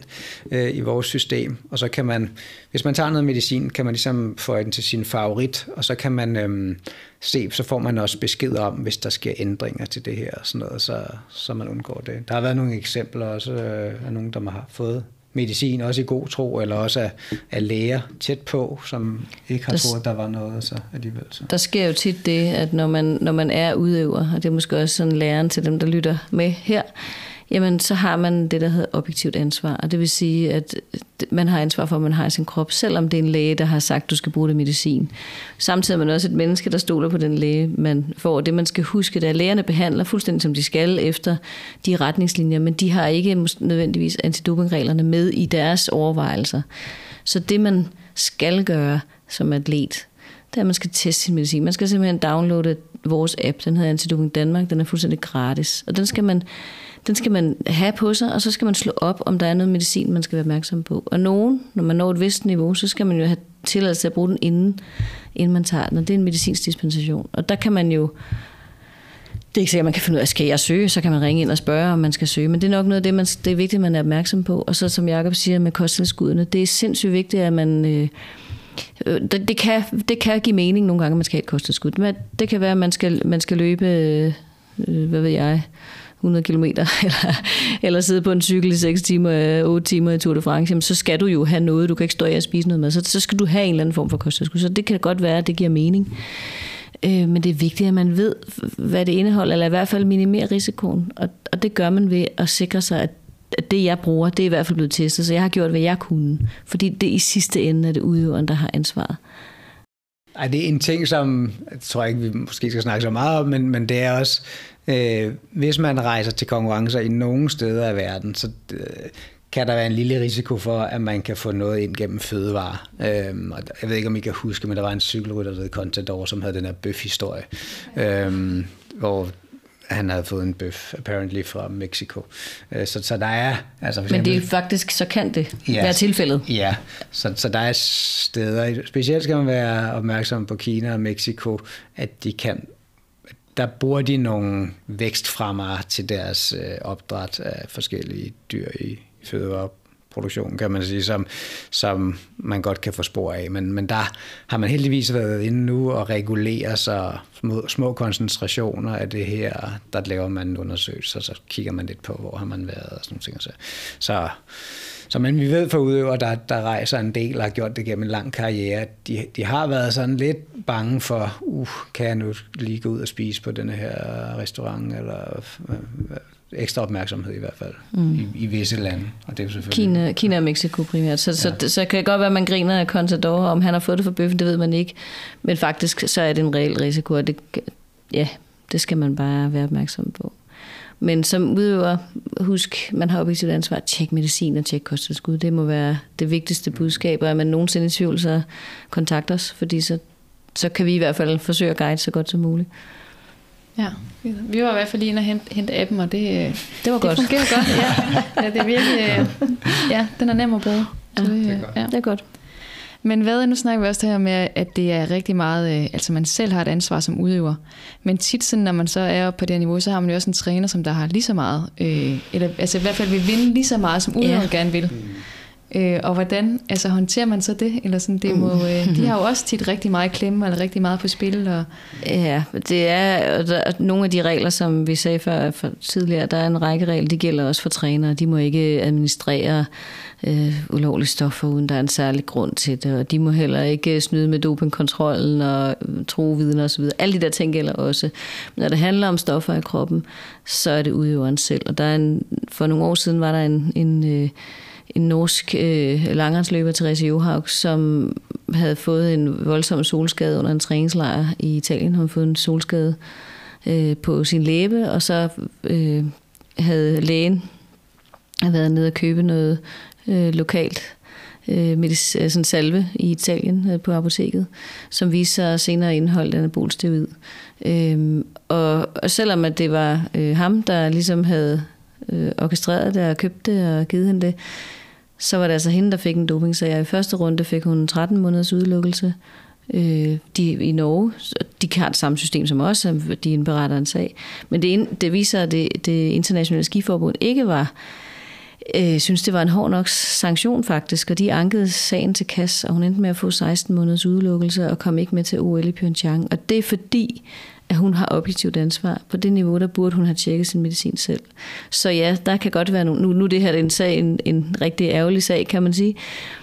øh, i vores system. Og så kan man, hvis man tager noget medicin, kan man ligesom få den til sin favorit, og så kan man øh, se, så får man også besked om, hvis der sker ændringer til det her og sådan noget, så, så man undgår det. Der har været nogle eksempler også øh, af nogen, der har fået medicin, også i god tro, eller også af, af læger tæt på, som ikke har troet, at der var noget, så alligevel. Så. Der sker jo tit det, at når man, når man er udøver, og det er måske også sådan læreren til dem, der lytter med her, jamen så har man det, der hedder objektivt ansvar, og det vil sige, at man har ansvar for, at man har i sin krop, selvom det er en læge, der har sagt, at du skal bruge det medicin. Samtidig er man også et menneske, der stoler på den læge, man får. Det, man skal huske, det er, at lægerne behandler fuldstændig, som de skal, efter de retningslinjer, men de har ikke nødvendigvis antidopingreglerne med i deres overvejelser. Så det, man skal gøre som atlet, det er, at man skal teste sin medicin. Man skal simpelthen downloade vores app, den hedder Anti Doping Danmark, den er fuldstændig gratis, og den skal man Den skal man have på sig, og så skal man slå op, om der er noget medicin, man skal være opmærksom på. Og nogen, når man når et vist niveau, så skal man jo have tilladelse til at bruge den, inden, inden man tager den. Og det er en medicinsk dispensation. Og der kan man jo... Det er ikke sikkert, man kan finde ud af, skal jeg søge? Så kan man ringe ind og spørge, om man skal søge. Men det er nok noget af det, man, det er vigtigt, man er opmærksom på. Og så, som Jakob siger, med kosttilskuddene, det er sindssygt vigtigt, at man... Øh, det, det, kan, det kan give mening nogle gange, at man skal have et kosttilskud. Men det kan være, at man skal, man skal løbe... Øh, hvad ved jeg... hundrede kilometer, eller, eller sidde på en cykel i seks timer, otte timer i Tour de France, jamen, så skal du jo have noget, du kan ikke stå af og spise noget mad, så, så skal du have en eller anden form for kosttilskud, så det kan godt være, at det giver mening. Øh, men det er vigtigt, at man ved, hvad det indeholder, eller i hvert fald minimere risikoen, og, og det gør man ved at sikre sig, at, at det, jeg bruger, det er i hvert fald blevet testet, så jeg har gjort, hvad jeg kunne, fordi det i sidste ende er det udøveren, der har ansvaret. Ej, det er en ting, som jeg tror ikke, vi måske skal snakke så meget om, men, men det er også, øh, hvis man rejser til konkurrencer i nogle steder af verden, så øh, kan der være en lille risiko for, at man kan få noget ind gennem fødevarer. Øh, og jeg ved ikke, om I kan huske, men der var en cykelrytter, der hed Contador, som havde den her bøf-historie, øh, hvor han havde fået en bøf, apparently, fra Mexico. Så, så der er... Altså for eksempel, men det er faktisk, så kan det yes, være tilfældet. Ja, så, så der er steder... Specielt skal man være opmærksom på Kina og Mexico, at de kan... Der bruger de nogle vækstfremmer til deres opdræt af forskellige dyr i fødevareproduktionen, kan man sige, som, som man godt kan få spor af. Men, men der har man heldigvis været inde nu og regulere sig mod små koncentrationer af det her. Der laver man en undersøgelse, og så kigger man lidt på, hvor har man været og sådan nogle ting. Så, så, så men vi ved for udøver, der, der rejser en del og har gjort det gennem en lang karriere. De, de har været sådan lidt bange for, uh, kan jeg nu lige gå ud og spise på denne her restaurant, eller... Ekstra opmærksomhed i hvert fald, mm. i, i visse lande. Og det er selvfølgelig... Kina, Kina og Mexico primært. Så, ja. så, så, så kan det godt være, at man griner af Contador, om han har fået det for bøffen, det ved man ikke. Men faktisk, så er det en reel risiko, og det, ja, det skal man bare være opmærksom på. Men som udøver, husk, man har objektivt ansvar, tjek medicin og tjek kosttilskud. Det må være det vigtigste budskab, og er man nogensinde i tvivl, så kontakt os, fordi så, så kan vi i hvert fald forsøge at guide så godt som muligt. Ja, vi var i hvert fald lige inde og hente, hente appen, og det, det, var godt. Det fungerer godt. Ja. Ja, det er virkelig, ja, den er nem at bruge. Ja, det, det, er godt. Ja. Det er godt. Men hvad, nu snakker vi også det her med, at det er rigtig meget, altså man selv har et ansvar som udøver, men tit sådan, når man så er oppe på det niveau, så har man jo også en træner, som der har lige så meget, øh, eller altså i hvert fald vil vinde lige så meget, som udøver ja. gerne vil. Øh, og hvordan altså håndterer man så det? Eller sådan, det må, øh, de har jo også tit rigtig meget klemme, eller rigtig meget på spil. Og... Ja, det er der, nogle af de regler, som vi sagde før for tidligere, der er en række regler, de gælder også for trænere. De må ikke administrere øh, ulovlige stoffer, uden der er en særlig grund til det. Og de må heller ikke snyde med dopingkontrollen og trovidner osv. Alle de der ting gælder også. Men når det handler om stoffer i kroppen, så er det udøveren selv. Og der er en, for nogle år siden var der en... en øh, en norsk øh, langrendsløber, Therese Johaug, som havde fået en voldsom solskade under en træningslejr i Italien. Hun havde fået en solskade øh, på sin læbe, og så øh, havde lægen været nede og købe noget øh, lokalt øh, medic- sådan salve i Italien øh, på apoteket, som viste sig senere indeholdt anabol steroid. Øh, og, og selvom at det var øh, ham, der ligesom havde orkestreret det og købt det og givet hende det, så var det altså hende, der fik en dopingsag. I første runde fik hun tretten måneders udelukkelse. Øh, de i Norge, de har det samme system som os, de indberetter en sag. Men det, det viser, at det, det internationale skiforbund ikke var øh, synes, det var en hård nok sanktion faktisk, og de ankede sagen til C A S, og hun endte med at få seksten måneders udelukkelse og kom ikke med til O L i Pyeongchang. Og det er fordi, at hun har objektivt ansvar. På det niveau, der burde hun have tjekket sin medicin selv. Så ja, der kan godt være nogle... Nu, nu det her er en sag, en, en rigtig ærgerlig sag, kan man sige.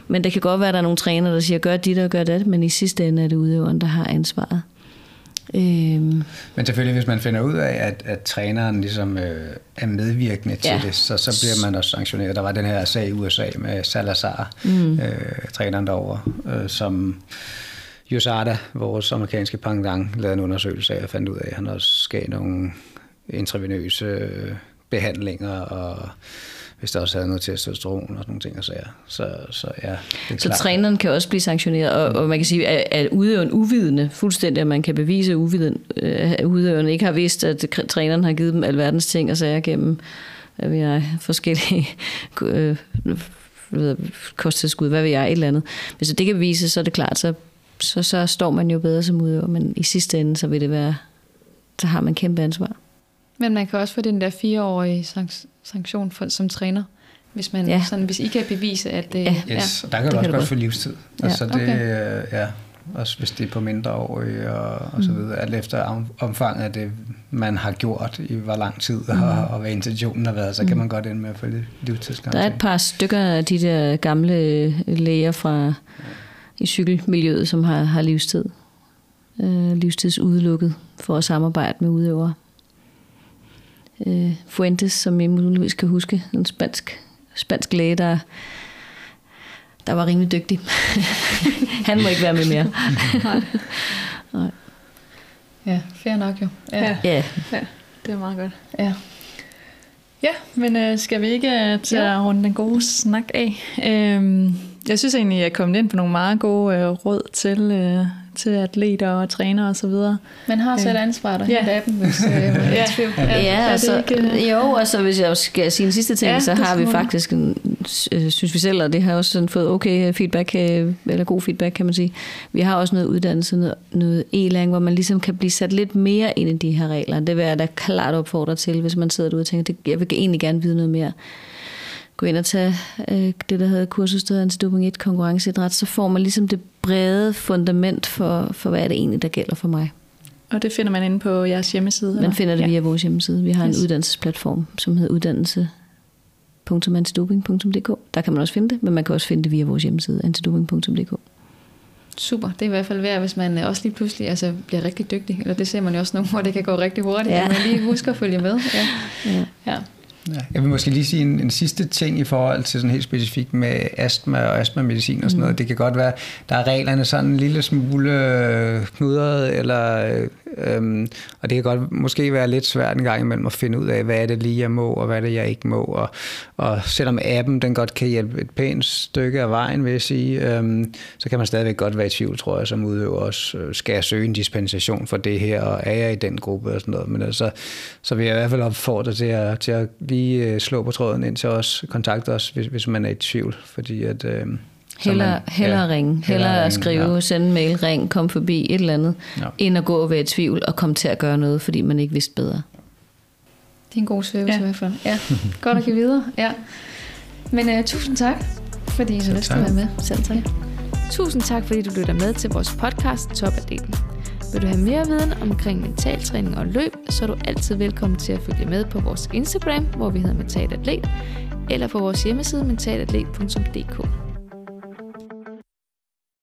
Men der kan godt være, at der er nogle trænere, der siger, gør dit og gør det, men i sidste ende er det udøveren, der har ansvaret. Øhm. Men selvfølgelig, hvis man finder ud af, at, at træneren ligesom øh, er medvirkende ja. til det, så, så bliver man også sanktioneret. Der var den her sag i U S A med Salazar, mm. øh, træneren derovre, øh, som... Josada, vores amerikanske pendant, lavede en undersøgelse af og fandt ud af, at han også gav nogle intravenøse behandlinger, og hvis der også havde noget testosteron og nogle ting og sager. Så, så ja, så træneren kan også blive sanktioneret, og, og man kan sige, at, at udøveren uvidende, fuldstændig, at man kan bevise, at udøveren, at udøveren ikke har vidst, at træneren har givet dem alverdens ting og sager gennem hvad ved jeg, forskellige... Øh, kosttilskud, hvad ved jeg, et eller andet. Hvis det kan bevise, så er det klart, så Så, så står man jo bedre som udøver, men i sidste ende, så vil det være, så har man kæmpe ansvar. Men man kan også få den der fireårige sanktion for, som træner, hvis man ja. sådan, hvis I kan bevise, at det... Ja, yes. ja. Der kan det du også godt få livstid. Ja. Altså det, okay. ja, også hvis det er på mindre år og, og så videre, alt efter omfanget af det, man har gjort i hvor lang tid, mm-hmm. og, og hvad intentionen har været, så mm-hmm. kan man godt ende med at få livstidskarantæne. Der er et par stykker af de der gamle læger fra... i cykelmiljøet, som har, har livstid. Øh, livstids udelukket for at samarbejde med udøvere. Øh, Fuentes, som I muligvis kan huske, en spansk, spansk læge, der, der var rimelig dygtig. Han må ikke være med mere. Nej. Ja, fair nok jo. Ja. Ja. ja, det er meget godt. Ja. Ja, men øh, skal vi ikke tage ja. rundt den gode snak af? Øhm, jeg synes egentlig, at jeg er kommet ind på nogle meget gode øh, råd til, øh, til atleter og trænere osv. Man har selv øh. ansvar der ja. af dem, hvis øh, man er tvivl. Ja, ja altså, ikke, øh, jo, og så hvis jeg skal sige en sidste ting, ja, så har vi faktisk, en, synes vi selv, og det har også sådan fået okay feedback, eller god feedback kan man sige. Vi har også noget uddannelse, noget, noget e-læring, hvor man ligesom kan blive sat lidt mere ind i de her regler. Det vil jeg da klart opfordre til, hvis man sidder derude og tænker, det, jeg vil egentlig gerne vide noget mere. Gå ind og tage øh, det, der hedder kursusstedet Anti Doping et konkurrenceidræt, så får man ligesom det brede fundament for, for hvad er det egentlig, der gælder for mig. Og det finder man inde på jeres hjemmeside? Man eller? finder det ja. via vores hjemmeside. Vi har yes. en uddannelsesplatform, som hedder uddannelse punktum antidoping punktum d k. Der kan man også finde det, men man kan også finde det via vores hjemmeside, antidoping punktum d k. Super, det er i hvert fald værd, hvis man også lige pludselig altså, bliver rigtig dygtig. Eller det ser man jo også nogle, hvor det kan gå rigtig hurtigt, ja. man lige husker at følge med. Ja. ja. ja. Ja. Jeg vil måske lige sige en, en sidste ting i forhold til sådan helt specifikt med astma og astmamedicin og sådan noget. Det kan godt være, der er reglerne sådan en lille smule knudret, eller, øhm, og det kan godt måske være lidt svært en gang imellem at finde ud af, hvad er det lige jeg må, og hvad er det jeg ikke må. Og, og selvom appen den godt kan hjælpe et pænt stykke af vejen, vil jeg sige, øhm, så kan man stadigvæk godt være i tvivl, tror jeg, som udøver også. Skal jeg søge en dispensation for det her, og er jeg i den gruppe og sådan noget. Men altså, så vil jeg i hvert fald opfordre til at, til at lige slå på tråden ind til os, kontakte os, hvis, hvis man er i tvivl, fordi at... Øh, hellere ja, ringe, hellere skrive, ja. sende mail, ring, kom forbi, et eller andet, ja. end at gå og være i tvivl og komme til at gøre noget, fordi man ikke vidste bedre. Det er en god service ja. i hvert fald. Ja, godt at give videre. Ja. Men øh, tusind tak, fordi I har lyst til at være med. Selv tak. Ja. Tusind tak, fordi du lytter med til vores podcast Top Atlet. Vil du have mere viden omkring mentaltræning og løb, så er du altid velkommen til at følge med på vores Instagram, hvor vi hedder Mental Atlet, eller på vores hjemmeside mentalatlet punktum d k.